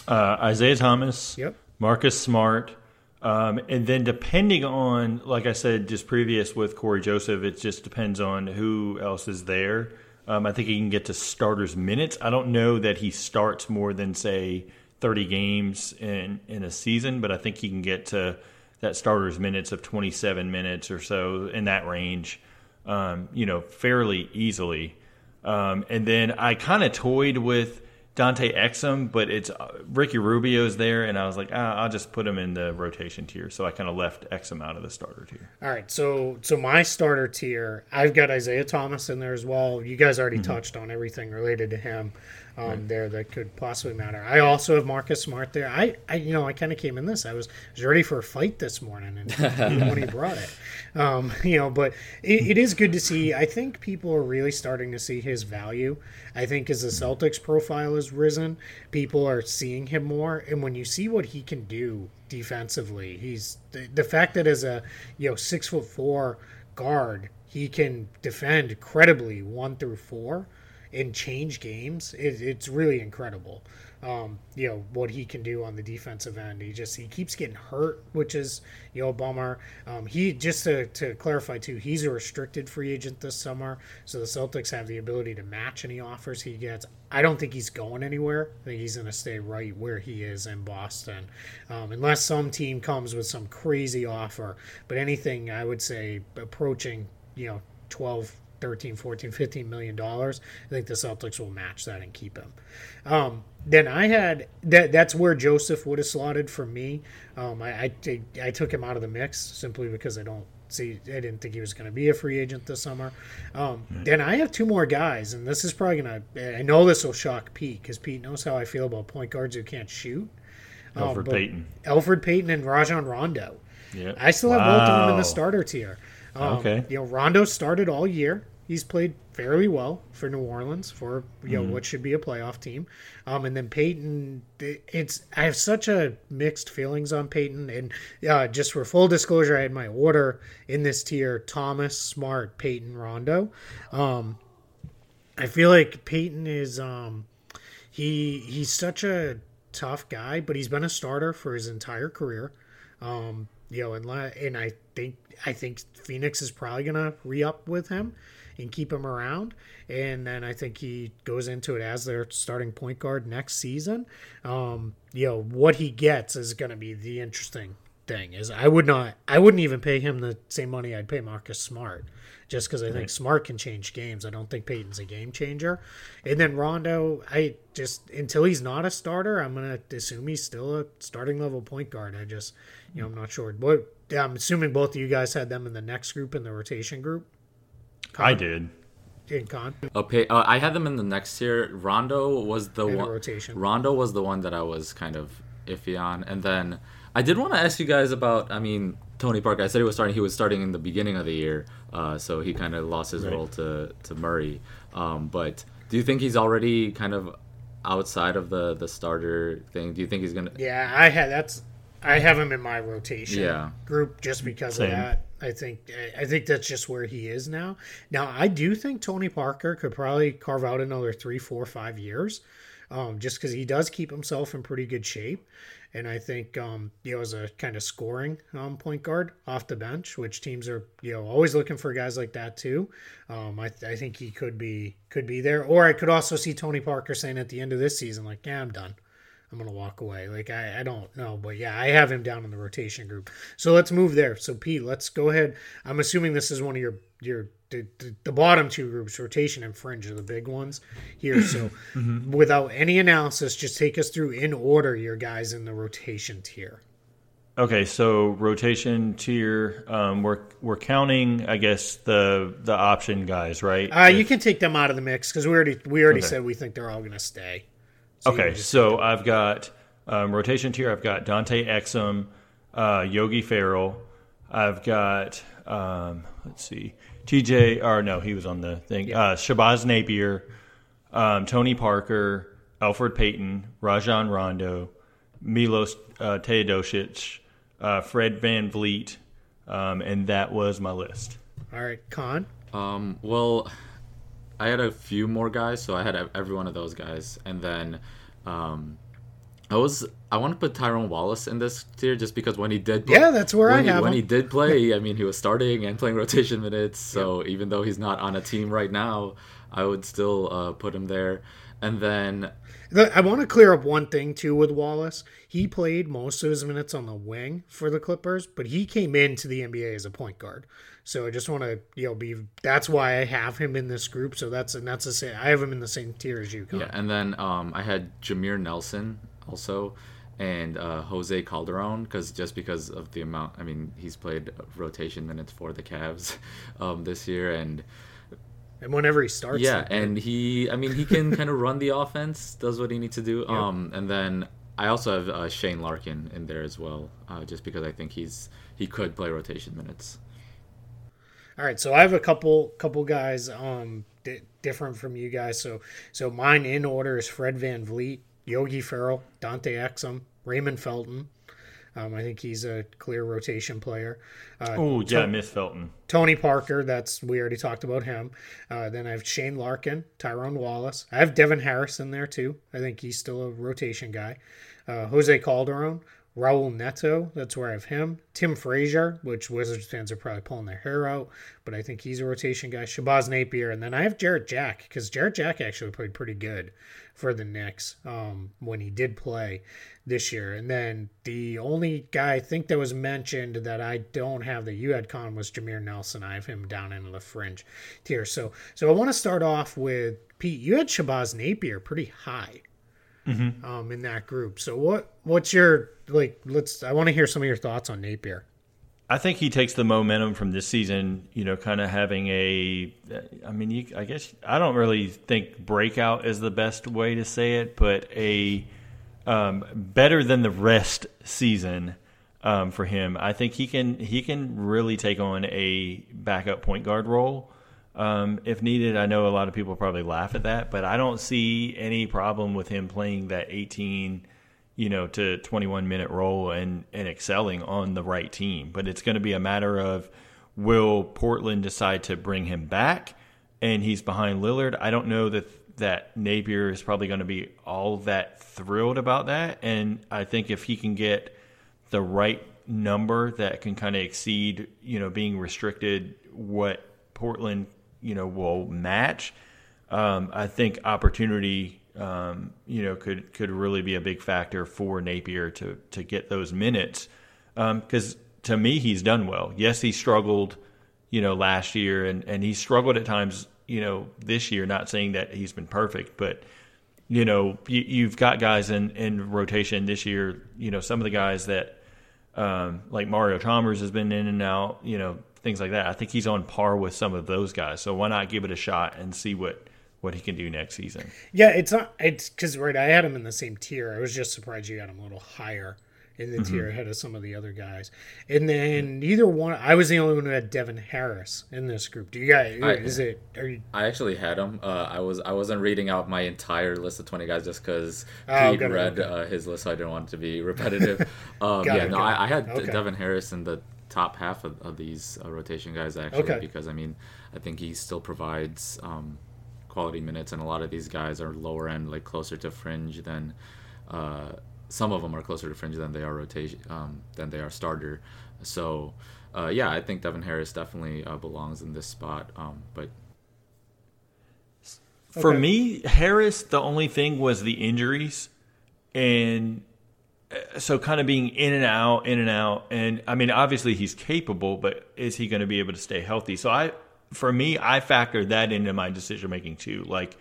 Isaiah Thomas. Yep. Marcus Smart. And then depending on, like I said just previous with Corey Joseph, it just depends on who else is there. I think he can get to starters minutes. I don't know that he starts more than, say, 30 games in a season, but I think he can get to that starters minutes of 27 minutes or so, in that range, fairly easily. And then I kind of toyed with Dante Exum, but it's Ricky Rubio's there, and I was like, I'll just put him in the rotation tier. So I kind of left Exum out of the starter tier. All right, so my starter tier, I've got Isaiah Thomas in there as well. You guys already touched on everything related to him there that could possibly matter. I also have Marcus Smart there. I kind of came in this. I was ready for a fight this morning, and when he brought it. But it is good to see. I think people are really starting to see his value. I think as the Celtics profile has risen, people are seeing him more. And when you see what he can do defensively, he's the fact that as a 6'4" guard, he can defend credibly 1 through 4 and change games. It's really incredible. What he can do on the defensive end. He keeps getting hurt, which is a bummer. He just to clarify too, he's a restricted free agent this summer, so the Celtics have the ability to match any offers he gets. I don't think he's going anywhere. I think he's going to stay right where he is in Boston, unless some team comes with some crazy offer. But anything I would say approaching 12. 13, 14, $15 million. I think the Celtics will match that and keep him. Then I had that's where Joseph would have slotted for me. I took him out of the mix simply because I didn't think he was going to be a free agent this summer. Then I have two more guys, and this is probably I know this will shock Pete because Pete knows how I feel about point guards who can't shoot. Elfrid Payton and Rajon Rondo. Yep. I still have both of them in the starter tier. Rondo started all year. He's played fairly well for New Orleans for what should be a playoff team. And then Payton, I have such a mixed feelings on Payton. And just for full disclosure, I had my order in this tier: Thomas, Smart, Payton, Rondo. I feel like Payton is he's such a tough guy, but he's been a starter for his entire career. And I think Phoenix is probably going to re-up with him and keep him around. And then I think he goes into it as their starting point guard next season. What he gets is going to be the interesting thing. Is I wouldn't even pay him the same money I'd pay Marcus Smart, just because I think Smart can change games. I don't think Payton's a game changer. And then Rondo, I just, until he's not a starter, I'm going to assume he's still a starting level point guard. I just, I'm not sure. But I'm assuming both of you guys had them in the next group, in the rotation group. Kaan? I did. And Kaan? Okay, I had them in the next tier. Rondo was the one. Rotation. Rondo was the one that I was kind of iffy on. And then I did want to ask you guys about, Tony Parker. I said he was starting in the beginning of the year, so he kind of lost his role to Murray. But do you think he's already kind of outside of the starter thing? Do you think he's going to... Yeah, I have him in my rotation group just because of that. I think that's just where he is now. Now, I do think Tony Parker could probably carve out another 3, 4, 5 years, just because he does keep himself in pretty good shape. And I think, as a kind of scoring point guard off the bench, which teams are, always looking for guys like that too. I think he could be there. Or I could also see Tony Parker saying at the end of this season, like, yeah, I'm done. I'm going to walk away. Like, I don't know. But, yeah, I have him down in the rotation group. So let's move there. So, Pete, let's go ahead. I'm assuming this is one of your the bottom two groups, rotation and fringe, are the big ones here. So without any analysis, just take us through in order your guys in the rotation tier. Okay, so rotation tier, we're counting, I guess, the option guys, right? You can take them out of the mix because we already said we think they're all going to stay. So I've got rotation tier. I've got Dante Exum, Yogi Ferrell. I've got, he was on the thing. Yeah. Shabazz Napier, Tony Parker, Elfrid Payton, Rajon Rondo, Milos Teodosic, Fred VanVleet, and that was my list. All right, Kaan? I had a few more guys, so I had every one of those guys. And then I want to put Tyrone Wallace in this tier just because when he did play... Yeah, that's where I have him. When he did play, I mean, he was starting and playing rotation minutes, so even though he's not on a team right now, I would still put him there. And then... I want to clear up one thing, too, with Wallace. He played most of his minutes on the wing for the Clippers, but he came into the NBA as a point guard. So I just want to, that's why I have him in this group. So that's the same. I have him in the same tier as you, Kaan. Yeah, and then I had Jameer Nelson also and Jose Calderon because of the amount. I mean, he's played rotation minutes for the Cavs this year and whenever he starts. Yeah, and he can kind of run the offense, does what he needs to do. Yep. And then I also have Shane Larkin in there as well, just because I think he could play rotation minutes. All right, so I have a couple guys different from you guys. So mine in order is Fred VanVleet, Yogi Ferrell, Dante Exum, Raymond Felton. I think he's a clear rotation player. I miss Felton. Tony Parker, we already talked about him. Then I have Shane Larkin, Tyrone Wallace. I have Devin Harris in there too. I think he's still a rotation guy. Jose Calderon, Raul Neto, that's where I have him. Tim Frazier, which Wizards fans are probably pulling their hair out, but I think he's a rotation guy. Shabazz Napier, and then I have Jarrett Jack, because Jarrett Jack actually played pretty good for the Knicks when he did play this year. And then the only guy I think that was mentioned that I don't have that you had, Kaan, was Jameer Nelson. I have him down in the fringe tier. So I want to start off with Pete. You had Shabazz Napier pretty high. Mm-hmm. In that group. So what's your I want to hear some of your thoughts on Napier. I think he takes the momentum from this season, kind of having I guess I don't really think breakout is the best way to say it, but a better than the rest season for him. I think he can really take on a backup point guard role. If needed. I know a lot of people probably laugh at that, but I don't see any problem with him playing that 18, to 21-minute role and excelling on the right team. But it's going to be a matter of will Portland decide to bring him back, and he's behind Lillard. I don't know that Napier is probably going to be all that thrilled about that, and I think if he can get the right number that can kind of exceed, being restricted what Portland will match. I think opportunity, could really be a big factor for Napier to get those minutes. Because to me, he's done well. Yes, he struggled, last year, and he struggled at times, this year. Not saying that he's been perfect, but you've got guys in rotation this year. Some of the guys that like Mario Chalmers has been in and out. Things like that. I think he's on par with some of those guys. So why not give it a shot and see what he can do next season? Yeah, it's because right, I had him in the same tier. I was just surprised you had him a little higher in the tier ahead of some of the other guys. And then either one, I was the only one who had Devin Harris in this group. Do you guys? I actually had him. I wasn't reading out my entire list of 20 guys just because Pete read his list. So I didn't want it to be repetitive. I had Devin Harris in the top half of these rotation guys actually, because I think he still provides quality minutes, and a lot of these guys are lower end, like closer to fringe than some of them are closer to fringe than they are rotation than they are starter. So I think Devin Harris definitely belongs in this spot. For me, Harris, the only thing was the injuries, and so kind of being in and out. And I mean, obviously he's capable, but is he going to be able to stay healthy? So I factored that into my decision-making too. Like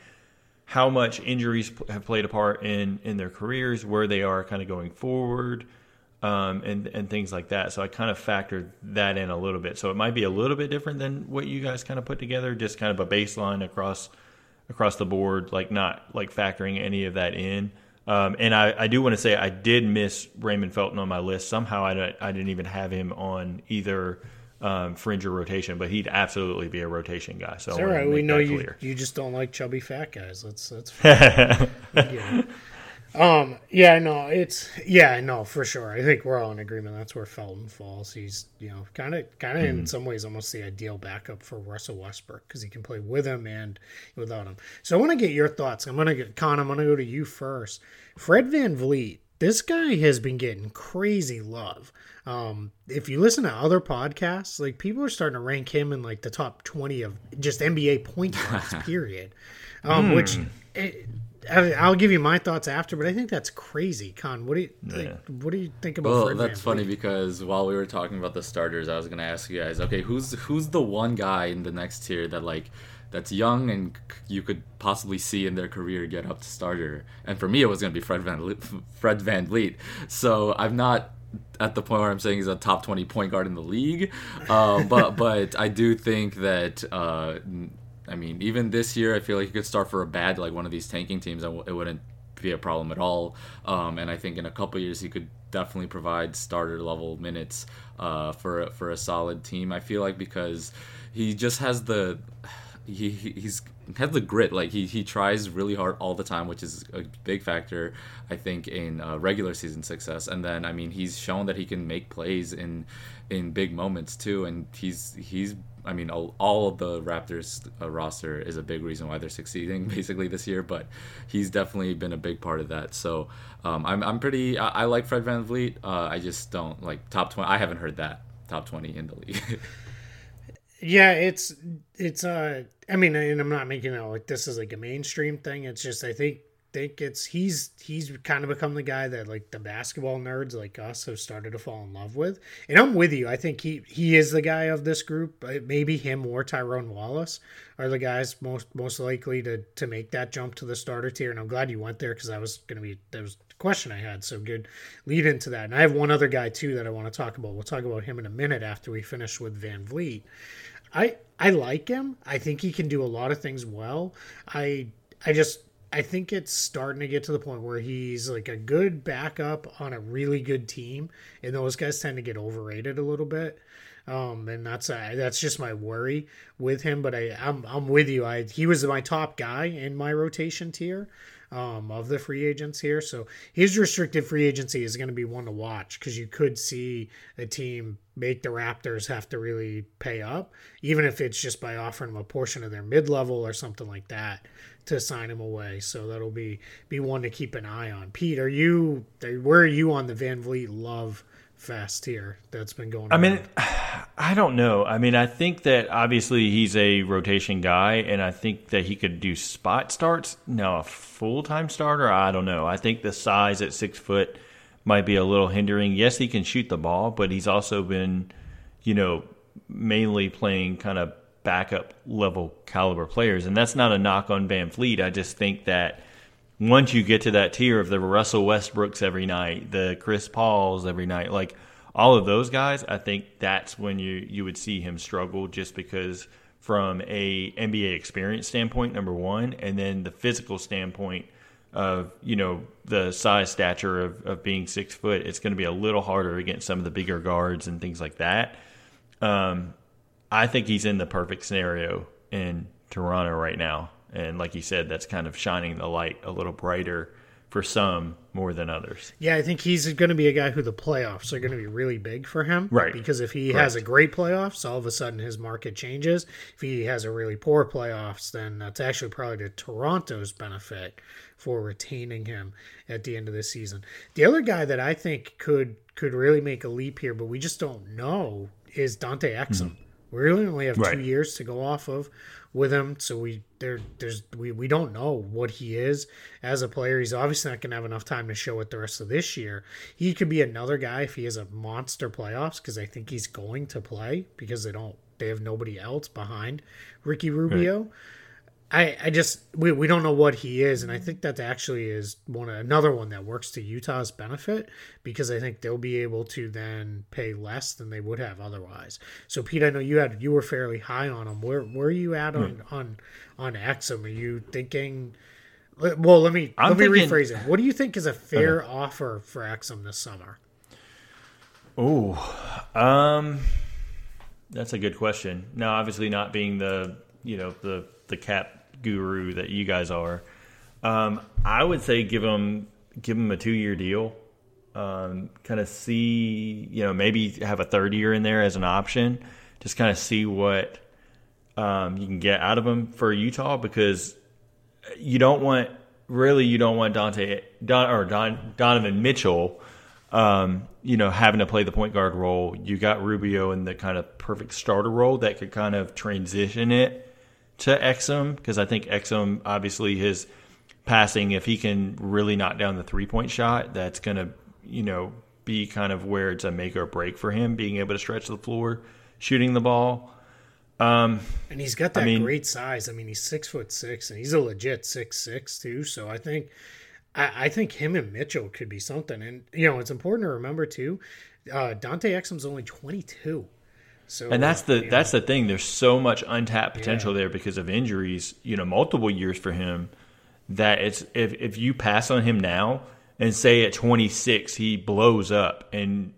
how much injuries have played a part in their careers, where they are kind of going forward, and things like that. So I kind of factored that in a little bit. So it might be a little bit different than what you guys kind of put together, just kind of a baseline across the board, like not like factoring any of that in. And I do want to say I did miss Raymond Felton on my list. Somehow I didn't even have him on either fringe or rotation, but he'd absolutely be a rotation guy. So it's all right. We know you just don't like chubby fat guys. That's fine. I know for sure. I think we're all in agreement. That's where Felton falls. He's kind of in some ways almost the ideal backup for Russell Westbrook because he can play with him and without him. So I want to get your thoughts. I'm going to go to you first. Fred VanVleet this guy has been getting crazy love. If you listen to other podcasts, like, people are starting to rank him in like the top 20 of just NBA point guards, period. I'll give you my thoughts after, but I think that's crazy. Kaan, what do you think about? Well, that's funny because while we were talking about the starters, I was going to ask you guys, okay, who's the one guy in the next tier that that's young and you could possibly see in their career get up to starter? And for me, it was going to be Fred VanVleet. So I'm not at the point where I'm saying he's a top 20 point guard in the league, but I do think that. I mean, even this year, I feel like he could start for a bad, one of these tanking teams. It wouldn't be a problem at all. And I think in a couple years, he could definitely provide starter-level minutes for a solid team. I feel like because he just has the... He's has the grit. He tries really hard all the time, which is a big factor, I think, in regular season success. And then, I mean, he's shown that he can make plays in big moments too. And all of the Raptors roster is a big reason why they're succeeding basically this year, but he's definitely been a big part of that. So I like Fred VanVleet. I just don't like top 20. I haven't heard that top 20 in the league. Yeah, it's I mean, and I'm not making it this is a mainstream thing. It's just I think it's he's kind of become the guy that the basketball nerds like us have started to fall in love with. And I'm with you. I think he is the guy of this group. Maybe him or Tyrone Wallace are the guys most likely to make that jump to the starter tier. And I'm glad you went there because that was the question I had. So good lead into that. And I have one other guy too that I want to talk about. We'll talk about him in a minute after we finish with VanVleet. I like him. I think he can do a lot of things well. I think it's starting to get to the point where he's a good backup on a really good team, and those guys tend to get overrated a little bit. And that's just my worry with him. But I'm with you. He was my top guy in my rotation tier of the free agents here. So his restricted free agency is going to be one to watch because you could see a team make the Raptors have to really pay up, even if it's just by offering them a portion of their mid-level or something like that to sign him away. So that'll be one to keep an eye on. Pete, where are you on the VanVleet love fest here that's been going on? I don't know. I mean, I think that obviously he's a rotation guy, and I think that he could do spot starts. Now, a full-time starter, I don't know. I think the size at 6 foot might be a little hindering. Yes, he can shoot the ball, but he's also been, mainly playing kind of backup level caliber players, and that's not a knock on VanVleet. I just think that once you get to that tier of the Russell Westbrooks every night, the Chris Pauls every night, all of those guys, I think that's when you would see him struggle, just because from a NBA experience standpoint, number one, and then the physical standpoint of the size stature of being 6 foot, it's going to be a little harder against some of the bigger guards and things like that. I think he's in the perfect scenario in Toronto right now. And like you said, that's kind of shining the light a little brighter for some more than others. Yeah, I think he's going to be a guy who the playoffs are going to be really big for him. Right. Because if he has a great playoffs, all of a sudden his market changes. If he has a really poor playoffs, then that's actually probably to Toronto's benefit for retaining him at the end of the season. The other guy that I think could really make a leap here, but we just don't know, is Dante Exum. Mm-hmm. We really only have 2 years to go off of with him, so we don't know what he is as a player. He's obviously not going to have enough time to show it the rest of this year. He could be another guy if he has a monster playoffs, because I think he's going to play because they have nobody else behind Ricky Rubio. Right. I just we don't know what he is, and I think that actually is another one that works to Utah's benefit, because I think they'll be able to then pay less than they would have otherwise. So Pete, I know you were fairly high on him. Where are you at on Exum? Are you thinking? Well, let me rephrase it. What do you think is a fair offer for Exum this summer? Oh, that's a good question. Now, obviously, not being the cap guru that you guys are, I would say give him a 2-year deal, kind of see, maybe have a third year in there as an option, just kind of see what you can get out of him for Utah, because you don't want really you don't want Donovan Mitchell, having to play the point guard role. You got Rubio in the kind of perfect starter role that could kind of transition it to Exum, because I think Exum, obviously his passing, if he can really knock down the three-point shot, that's going to, be kind of where it's a make or break for him, being able to stretch the floor, shooting the ball. And he's got that great size. He's 6'6", and he's a legit 6'6" too. So I think him and Mitchell could be something. And it's important to remember too, Dante Exum's only 22. So and that's the thing. There's so much untapped potential there because of injuries. Multiple years for him. That it's if you pass on him now and say at 26 he blows up, and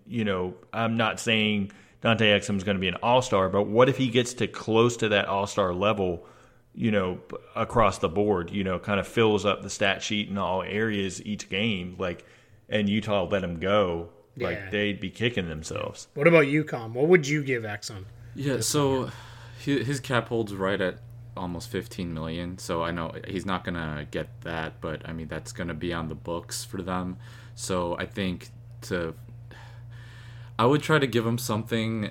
I'm not saying Dante Exum is going to be an all-star, but what if he gets to close to that all-star level, across the board, kind of fills up the stat sheet in all areas each game, and Utah let him go, they'd be kicking themselves. What about you, Kaan? What would you give Exum? Yeah, so his cap holds right at almost 15 million, so I know he's not going to get that, but that's going to be on the books for them. So I think I would try to give him something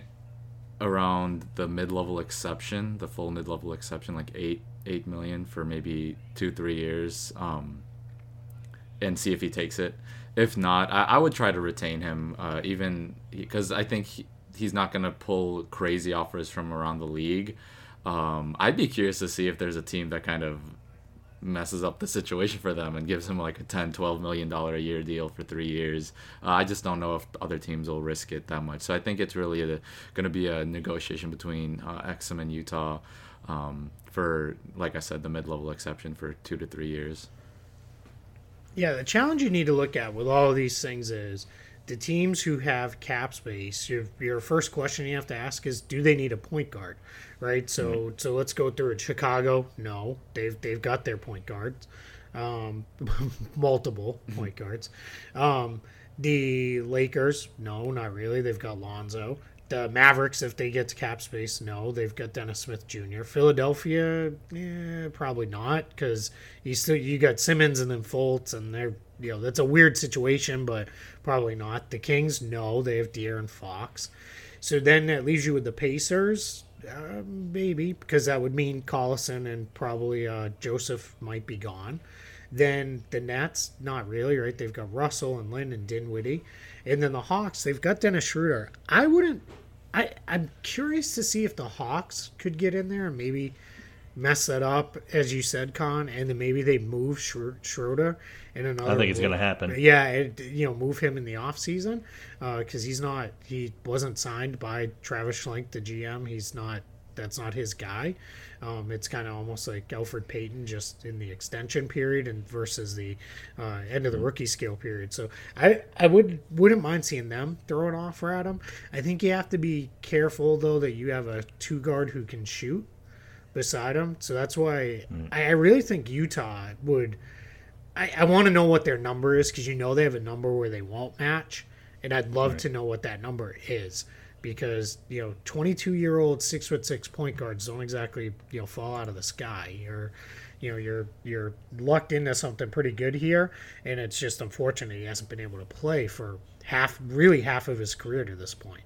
around the mid-level exception, the full mid-level exception, like $8 million for maybe 2-3 years, and see if he takes it. If not, I would try to retain him, even because I think he's not going to pull crazy offers from around the league. I'd be curious to see if there's a team that kind of messes up the situation for them and gives him like a $10-12 million a year deal for 3 years. I just don't know if other teams will risk it that much. So I think it's really going to be a negotiation between Exum and Utah for, like I said, the mid-level exception for 2 to 3 years. Yeah, the challenge you need to look at with all of these things is the teams who have cap space. Your first question you have to ask is, do they need a point guard? Right, so let's go through it. Chicago, no, they've got their point guards, multiple point guards. The Lakers, no, not really. They've got Lonzo. The Mavericks, if they get to cap space, no, they've got Dennis Smith Jr. Philadelphia, probably not, because you got Simmons and then Fultz, and they're that's a weird situation, but probably not. The Kings, no, they have De'Aaron Fox. So then that leaves you with the Pacers. Maybe, because that would mean Collison and probably Joseph might be gone. Then the Nets, not really, right? They've got Russell and Lynn and Dinwiddie. And then the Hawks, they've got Dennis Schroeder. I'm curious to see if the Hawks could get in there and maybe mess that up, as you said, Kaan, and then maybe they move Schroeder in another. I think it's going to happen. Yeah, move him in the offseason, because he wasn't signed by Travis Schlenk, the GM. That's not his guy. It's kind of almost like Elfrid Payton, just in the extension period and versus the end of the rookie scale period. So I wouldn't mind seeing them throw an offer at him. I think you have to be careful, though, that you have a two guard who can shoot beside him. So that's why I really think Utah would. I want to know what their number is, because they have a number where they won't match, and I'd love to know what that number is, because 22-year-old 6'6" point guards don't exactly fall out of the sky. You're lucked into something pretty good here, and it's just unfortunate he hasn't been able to play for half of his career to this point.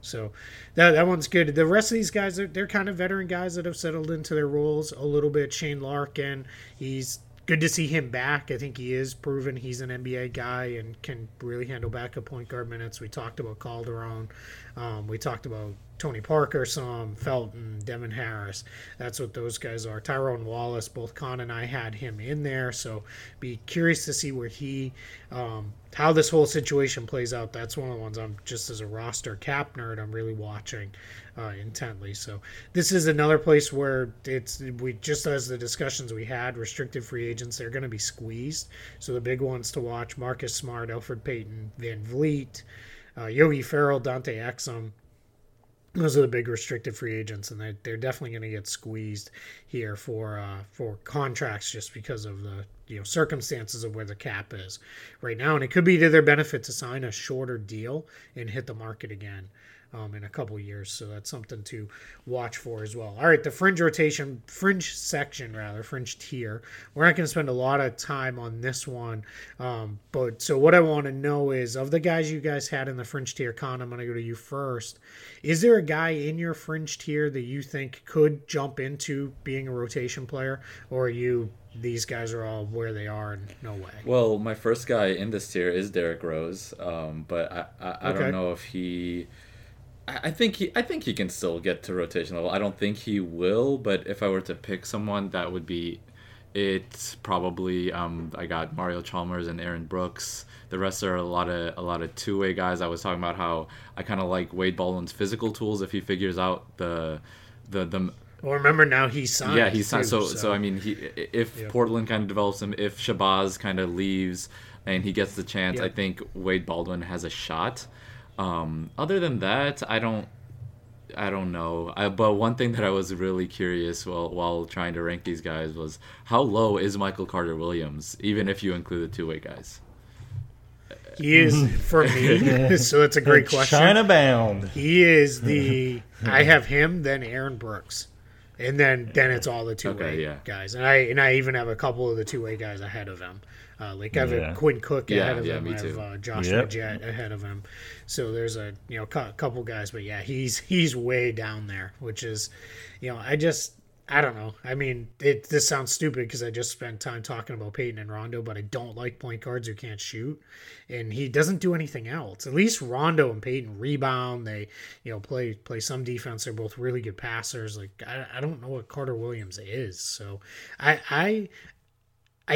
So that one's good. The rest of these guys, they're kind of veteran guys that have settled into their roles a little bit. Shane Larkin, he's good to see him back. I think he is proven he's an NBA guy and can really handle backup point guard minutes. We talked about Calderon. We talked about Tony Parker, Felton, Devin Harris. That's what those guys are. Tyrone Wallace, both Kaan and I had him in there. So be curious to see where how this whole situation plays out. That's one of the ones I'm just, as a roster cap nerd, I'm really watching intently. So this is another place where we just, as the discussions we had, restricted free agents, they're going to be squeezed. So the big ones to watch: Marcus Smart, Elfrid Payton, VanVleet, Yogi Ferrell, Dante Exum. Those are the big restricted free agents, and they're definitely going to get squeezed here for contracts, just because of the circumstances of where the cap is right now. And it could be to their benefit to sign a shorter deal and hit the market again in a couple years. So that's something to watch for as well. All right, the fringe tier. We're not going to spend a lot of time on this one. But so what I want to know is, of the guys you guys had in the fringe tier, Kaan, I'm going to go to you first. Is there a guy in your fringe tier that you think could jump into being a rotation player, or are you, these guys are all where they are and no way? Well, my first guy in this tier is Derrick Rose, but I don't know if he. I think he can still get to rotation level. I don't think he will, but if I were to pick someone, that would be it. Probably I got Mario Chalmers and Aaron Brooks. The rest are a lot of two-way guys. I was talking about how I kind of like Wade Baldwin's physical tools if he figures out the Well, remember now he signed. Yeah, he signed. So I mean, Portland kind of develops him, if Shabazz kind of leaves and he gets the chance, I think Wade Baldwin has a shot. Other than that, I don't know. But one thing that I was really curious while trying to rank these guys was, how low is Michael Carter Williams, even if you include the two-way guys? He is, for me, so that's a great question. China bound. He is the, I have him, then Aaron Brooks. And then it's all the two-way guys. And I even have a couple of the two-way guys ahead of him. Like I have Quinn Cook ahead of him. I have Josh Jett ahead of him. So there's a couple guys. But, yeah, he's way down there, which is, I don't know. I mean, this sounds stupid because I just spent time talking about Payton and Rondo, but I don't like point guards who can't shoot, and he doesn't do anything else. At least Rondo and Payton rebound. They, play some defense. They're both really good passers. Like, I don't know what Carter Williams is. So I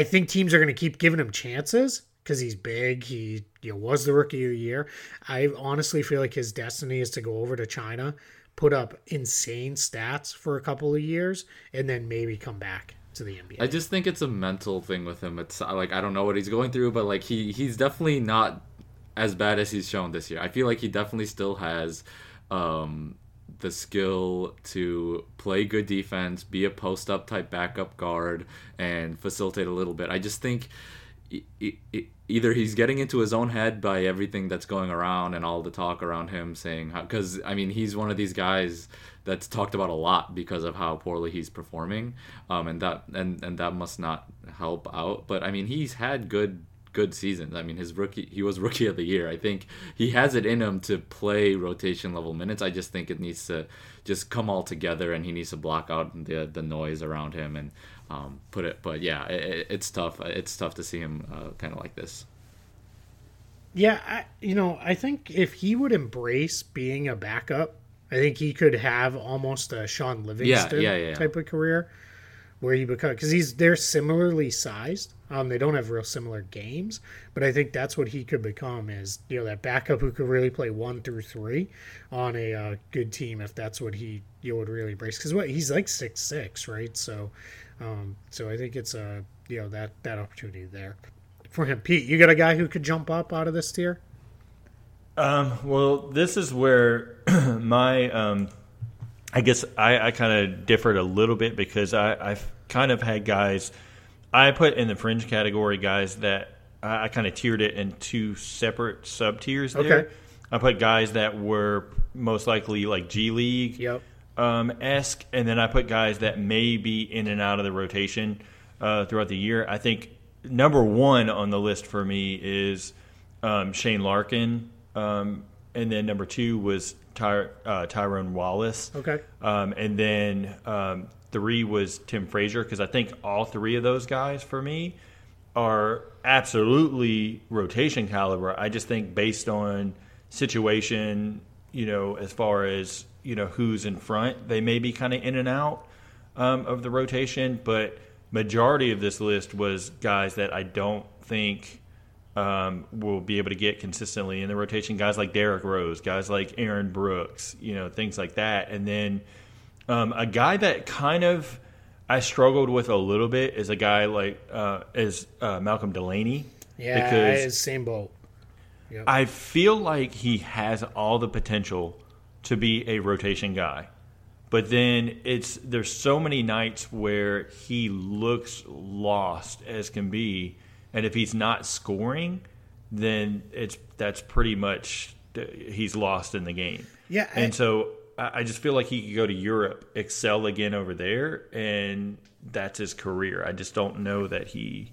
think teams are going to keep giving him chances because he's big. He was the rookie of the year. I honestly feel like his destiny is to go over to China, put up insane stats for a couple of years, and then maybe come back to the NBA. I just think it's a mental thing with him. It's like, I don't know what he's going through, but like he's definitely not as bad as he's shown this year. I feel like he definitely still has the skill to play good defense, be a post-up type backup guard, and facilitate a little bit. I just think either he's getting into his own head by everything that's going around and all the talk around him saying how, because I mean, he's one of these guys that's talked about a lot because of how poorly he's performing, and that must not help out. But I mean, he's had good seasons. I mean, he was rookie of the year. I think he has it in him to play rotation level minutes. I just think it needs to just come all together, and he needs to block out the noise around him and put it. But yeah, it's tough. It's tough to see him kind of like this. Yeah, I think if he would embrace being a backup, I think he could have almost a Sean Livingston type of career, where you become, because they're similarly sized. They don't have real similar games, but I think that's what he could become is, that backup who could really play 1 through 3 on a good team, if that's what he would really embrace. Because he's like 6'6", right? So, so I think it's that opportunity there for him. Pete, you got a guy who could jump up out of this tier? Well, this is where my I guess I kind of differed a little bit, because I've kind of had guys I put in the fringe category, guys that I kind of tiered it in 2 separate sub-tiers there. Okay. I put guys that were most likely like G League esque, and then I put guys that may be in and out of the rotation throughout the year. I think number 1 on the list for me is Shane Larkin, and then number 2 was Tyrone Wallace. Okay. And then 3 was Tim Frazier, because I think all 3 of those guys for me are absolutely rotation caliber. I just think based on situation, as far as, who's in front, they may be kind of in and out of the rotation. But majority of this list was guys that I don't think will be able to get consistently in the rotation. Guys like Derrick Rose, guys like Aaron Brooks, things like that. And then a guy that kind of I struggled with a little bit is a guy like Malcolm Delaney. Yeah, because same boat. Yep. I feel like he has all the potential to be a rotation guy, but then there's so many nights where he looks lost as can be, and if he's not scoring, then that's pretty much he's lost in the game. Yeah. And so I just feel like he could go to Europe, excel again over there, and that's his career. I just don't know that he,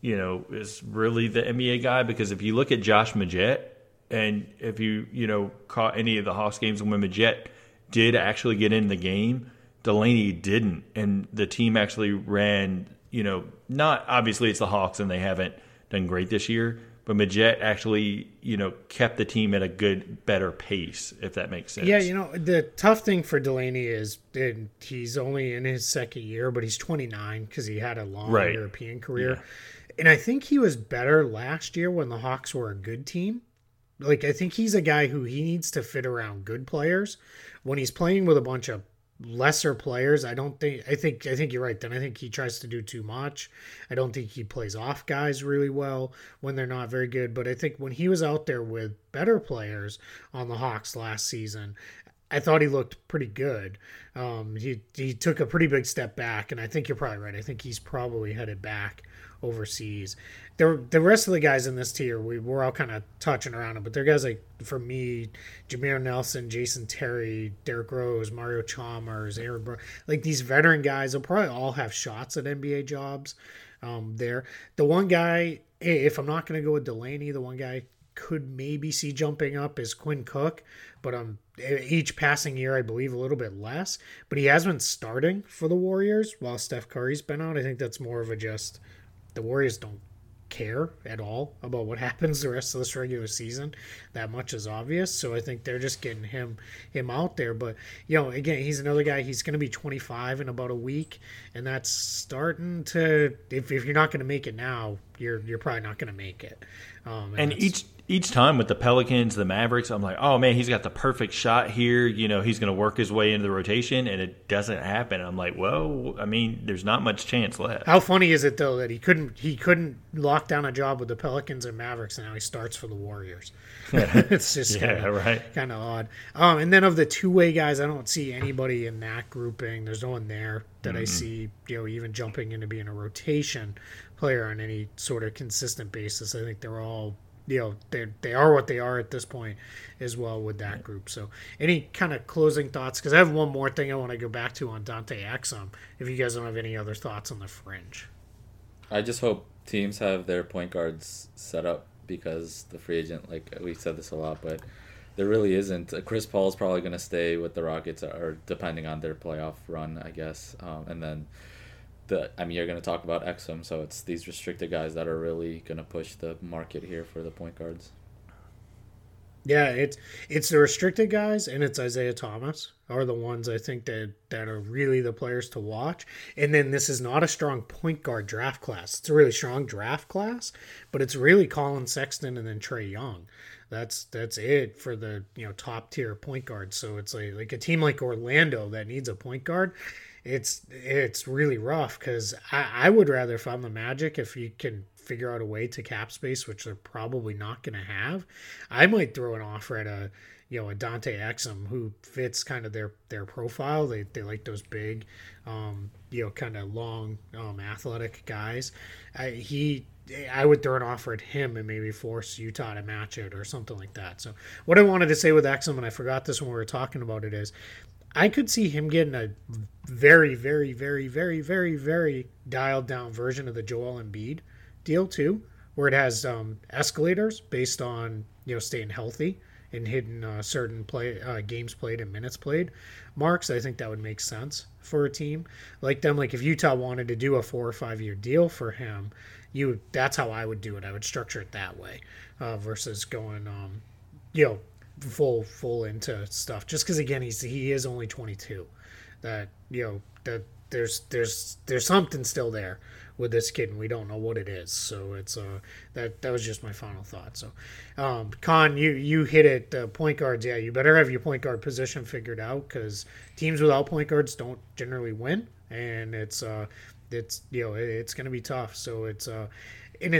you know, is really the NBA guy, because if you look at Josh Majette, and if you, you know, caught any of the Hawks games when Majette did actually get in the game, Delaney didn't, and the team actually ran, you know, not obviously it's the Hawks and they haven't done great this year, but Majette actually, you know, kept the team at a good, better pace, if that makes sense. Yeah, you know, the tough thing for Delaney is he's only in his second year, but he's 29 because he had a long European career. Yeah. And I think he was better last year when the Hawks were a good team. Like, I think he's a guy who he needs to fit around good players. When he's playing with a bunch of lesser players, I think you're right. Then I think he tries to do too much. I don't think he plays off guys really well when they're not very good. But I think when he was out there with better players on the Hawks last season, I thought he looked pretty good. He took a pretty big step back, and I think you're probably right. I think he's probably headed back overseas. The rest of the guys in this tier, we're all kind of touching around it, but they're guys like, for me, Jameer Nelson, Jason Terry, Derrick Rose, Mario Chalmers, Aaron Brooks, like these veteran guys will probably all have shots at NBA jobs there. The one guy, if I'm not going to go with Delaney, the one guy could maybe see jumping up is Quinn Cook, but each passing year, I believe a little bit less, but he has been starting for the Warriors while Steph Curry's been out. I think that's more of a just the Warriors don't care at all about what happens the rest of this regular season. That much is obvious. So I think they're just getting him out there. But, you know, again, he's another guy. He's going to be 25 in about a week, and that's starting to – if you're not going to make it now, you're probably not going to make it. And each time with the Pelicans, the Mavericks, I'm like, oh, man, he's got the perfect shot here. You know, he's going to work his way into the rotation, and it doesn't happen. I'm like, well, I mean, there's not much chance left. How funny is it, though, that he couldn't lock down a job with the Pelicans and Mavericks, and now he starts for the Warriors? It's just kind of odd. And then of the two-way guys, I don't see anybody in that grouping. There's no one there that I see, you know, even jumping into being a rotation player on any sort of consistent basis. I think they're all – you know, they are what they are at this point as well with that group. So any kind of closing thoughts? Because I have one more thing I want to go back to on Dante Exum, if you guys don't have any other thoughts on the fringe. I just hope teams have their point guards set up, because the free agent, like we've said this a lot, but there really isn't. Chris Paul's probably going to stay with the Rockets, or depending on their playoff run, I guess. And then, you're going to talk about Exum, so it's these restricted guys that are really going to push the market here for the point guards. Yeah, it's the restricted guys, and it's Isaiah Thomas are the ones I think that are really the players to watch. And then this is not a strong point guard draft class. It's a really strong draft class, but it's really Colin Sexton and then Trae Young. That's it for the, you know, top tier point guard. So it's like a team like Orlando that needs a point guard. It's really rough, because I would rather, if I'm the Magic, if you can figure out a way to cap space, which they're probably not going to have, I might throw an offer at a Dante Exum, who fits kind of their profile. They like those big, kind of long, athletic guys. I would throw an offer at him and maybe force Utah to match it or something like that. So what I wanted to say with Exum, and I forgot this when we were talking about it, is I could see him getting a very, very, very, very, very, very dialed down version of the Joel Embiid deal too, where it has escalators based on, you know, staying healthy and hitting certain games played and minutes played marks. I think that would make sense for a team like them. Like if Utah wanted to do a 4 or 5 year deal for him, that's how I would do it. I would structure it that way versus going, full into stuff, just because again he is only 22. That, you know, that there's something still there with this kid, and we don't know what it is. So it's that was just my final thought. So Kaan, you hit it. Point guards, yeah, you better have your point guard position figured out, because teams without point guards don't generally win, and it's going to be tough. So it's and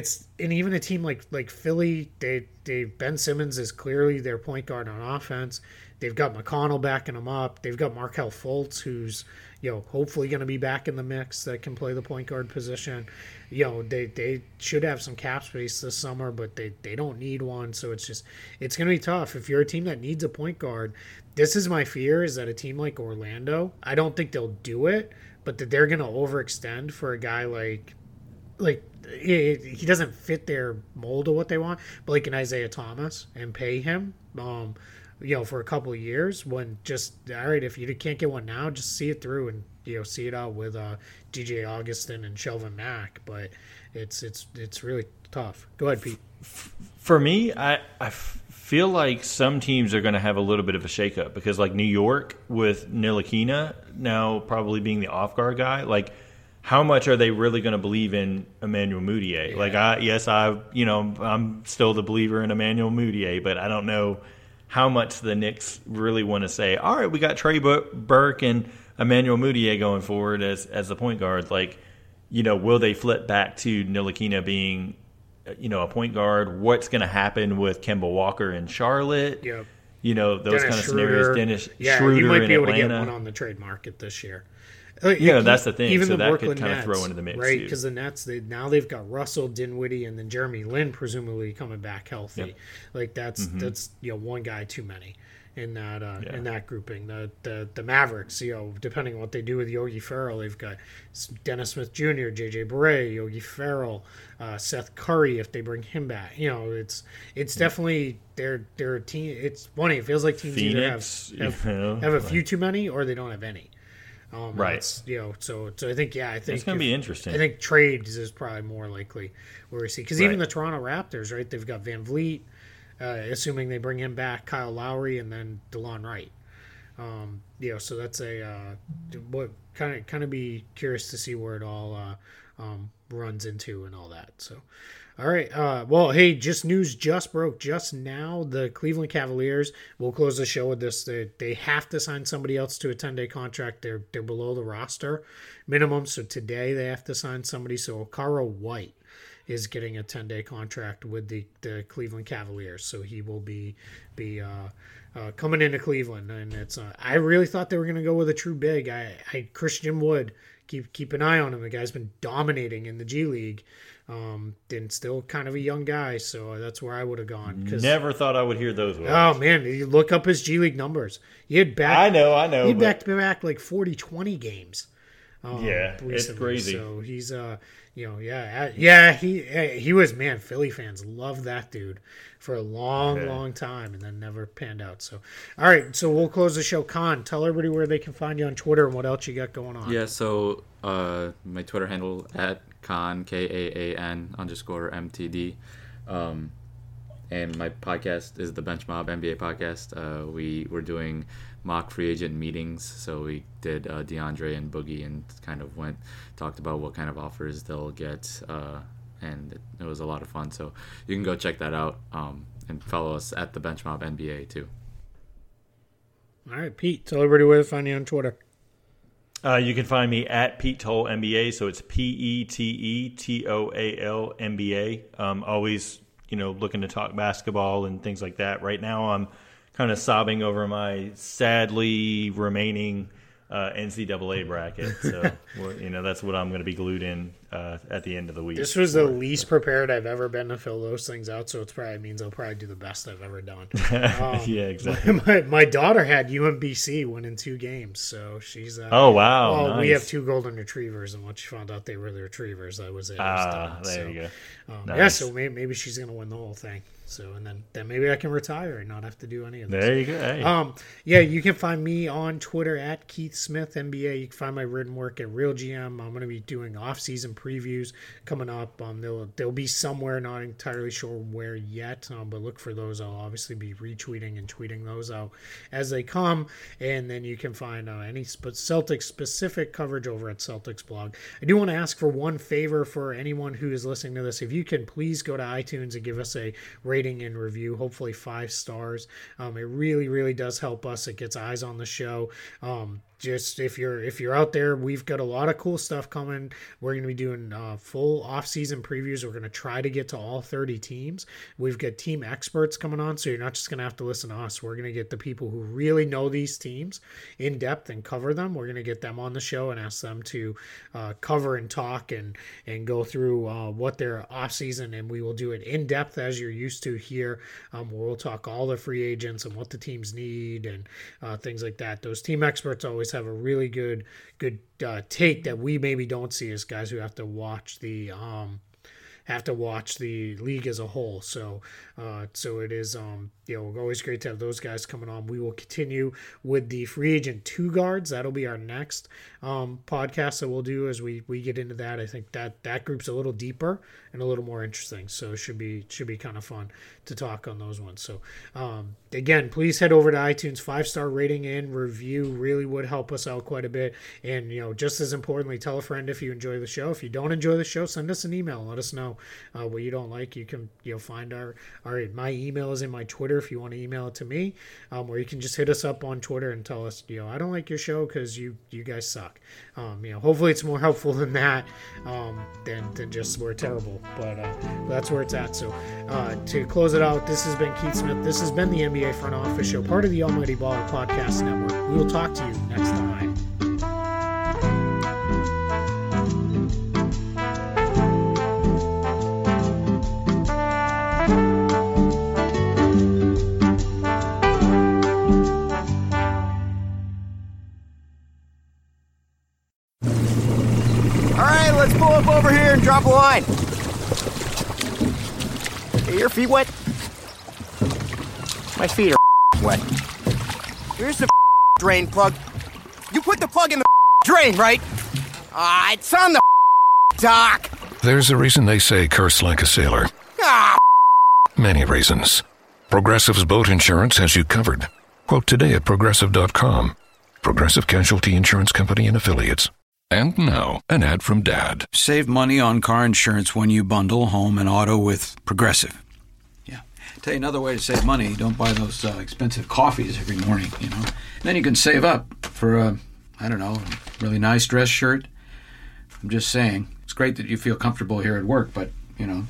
even a team like Philly, they Ben Simmons is clearly their point guard on offense. They've got McConnell backing him up. They've got Markelle Fultz, who's, you know, hopefully going to be back in the mix, that can play the point guard position. You know, they should have some cap space this summer, but they don't need one. So it's just, it's going to be tough. If you're a team that needs a point guard, this is my fear, is that a team like Orlando, I don't think they'll do it, but that they're going to overextend for a guy like he doesn't fit their mold of what they want, but like an Isaiah Thomas, and pay him, you know, for a couple of years, when just, all right, if you can't get one now, just see it through and, you know, see it out with DJ Augustin and Shelvin Mack. But it's really tough. Go ahead, Pete. For me, I feel like some teams are going to have a little bit of a shakeup, because like New York with Ntilikina now probably being the off guard guy, like how much are they really going to believe in Emmanuel Mudiay? Yeah. Like I'm still the believer in Emmanuel Mudiay, but I don't know how much the Knicks really want to say, all right, we got Trey Burke and Emmanuel Mudiay going forward as the point guard. Like, you know, will they flip back to Ntilikina being, you know, a point guard? What's going to happen with Kemba Walker in Charlotte? Yep. You know, those kind of scenarios. Dennis Schroeder in Atlanta. Yeah, he might be able to get one on the trade market this year. Yeah, that's the thing. Even so the that Brooklyn could kind Nets, of throw into the mix, right? Because the Nets, they've got Russell, Dinwiddie, and then Jeremy Lin presumably coming back healthy. Yep. Like that's you know, one guy too many in that in that grouping. The Mavericks, you know, depending on what they do with Yogi Ferrell, they've got Dennis Smith Jr., J.J. Barea, Yogi Ferrell, Seth Curry if they bring him back. You know, it's definitely their team. It's funny. It feels like teams Phoenix, either have a few too many, or they don't have any. Right. You know, so I think, yeah, I think it's going to be interesting. I think trades is probably more likely where we see. Because even the Toronto Raptors, right, they've got VanVleet, assuming they bring him back, Kyle Lowry, and then DeLon Wright. You know, so that's a what kind of be curious to see where it all runs into and all that. So, all right. Well, hey, news just broke just now. The Cleveland Cavaliers will close the show with this. They have to sign somebody else to a 10-day contract. They're below the roster minimum, so today they have to sign somebody. So Kara White is getting a 10-day contract with the Cleveland Cavaliers, so he will be coming into Cleveland. And it's I really thought they were going to go with a true big. I Christian Wood. Keep an eye on him. The guy's been dominating in the G League, and still kind of a young guy, so that's where I would have gone. Never thought I would hear those words. Oh, man, you look up his G League numbers. He had back. I know. He backed back like 40-20 games. Yeah, recently. It's crazy. So he's, he was, man, Philly fans loved that dude for a long time, and then never panned out. So, all right, so we'll close the show. Kaan, tell everybody where they can find you on Twitter and what else you got going on. Yeah, so my Twitter handle at Kaan, KAAN_MTD. And my podcast is the Bench Mob NBA podcast. We were doing mock free agent meetings, so we did DeAndre and Boogie, and kind of talked about what kind of offers they'll get, and it was a lot of fun. So you can go check that out, and follow us at the Bench Mob NBA too. All right, Pete, tell everybody where to find you on Twitter. You can find me at Pete Toal NBA, so it's PETE TOAL NBA. Always, you know, looking to talk basketball and things like that. Right now I'm kind of sobbing over my sadly remaining NCAA bracket. So, you know, that's what I'm going to be glued in at the end of the week. This was the least prepared I've ever been to fill those things out, so it means I'll probably do the best I've ever done. Yeah, exactly. My daughter had UMBC winning 2 games, so she's oh, wow. Well, nice. We have 2 golden retrievers, and once she found out they were the retrievers, I was there so, you go. Nice. Yeah, so maybe she's going to win the whole thing. So, and then maybe I can retire and not have to do any of this. There you go. Hey. Yeah, you can find me on Twitter at Keith Smith NBA. You can find my written work at Real GM. I'm going to be doing off-season previews coming up. They'll be somewhere, not entirely sure where yet, but look for those. I'll obviously be retweeting and tweeting those out as they come. And then you can find any Celtics-specific coverage over at Celtics Blog. I do want to ask for one favor for anyone who is listening to this. If you can, please go to iTunes and give us a rating and review, hopefully 5 stars. It really, really does help us. It gets eyes on the show. just if you're out there, we've got a lot of cool stuff coming. We're going to be doing full off-season previews. We're going to try to get to all 30 teams. We've got team experts coming on, so you're not just going to have to listen to us. We're going to get the people who really know these teams in depth and cover them. We're going to get them on the show and ask them to cover and talk and go through what their off-season, and we will do it in depth as you're used to here. We'll talk all the free agents and what the teams need and things like that. Those team experts always have a really good take that we maybe don't see as guys who have to watch the league as a whole. So it is always great to have those guys coming on. We will continue with the free agent 2 guards. That'll be our next podcast that we'll do as we get into that. I think that group's a little deeper and a little more interesting, so it should be kind of fun to talk on those ones. So again, please head over to iTunes, 5-star rating and review really would help us out quite a bit. And just as importantly, tell a friend if you enjoy the show. If you don't enjoy the show, send us an email. Let us know what you don't like. You can find our my email is in my Twitter if you want to email it to me, or you can just hit us up on Twitter and tell us I don't like your show because you guys suck. Hopefully it's more helpful than that than just we're terrible, but that's where it's at. So to close it out, this has been Keith Smith. This has been the NBA Front Office Show, part of the Almighty Baller Podcast Network. We will talk to you next time. Drop a line. Are your feet wet? My feet are wet. Here's the drain plug. You put the plug in the drain, right? Ah, it's on the dock. There's a reason they say curse like a sailor. Ah, many reasons. Progressive's boat insurance has you covered. Quote today at progressive.com. Progressive Casualty Insurance Company and Affiliates. And now, an ad from Dad. Save money on car insurance when you bundle home and auto with Progressive. Yeah. Tell you another way to save money, don't buy those expensive coffees every morning, Then you can save up for a really nice dress shirt. I'm just saying, it's great that you feel comfortable here at work, but, an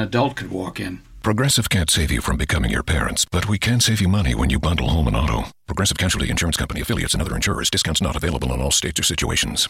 adult could walk in. Progressive can't save you from becoming your parents, but we can save you money when you bundle home and auto. Progressive Casualty Insurance Company, affiliates, and other insurers. Discounts not available in all states or situations.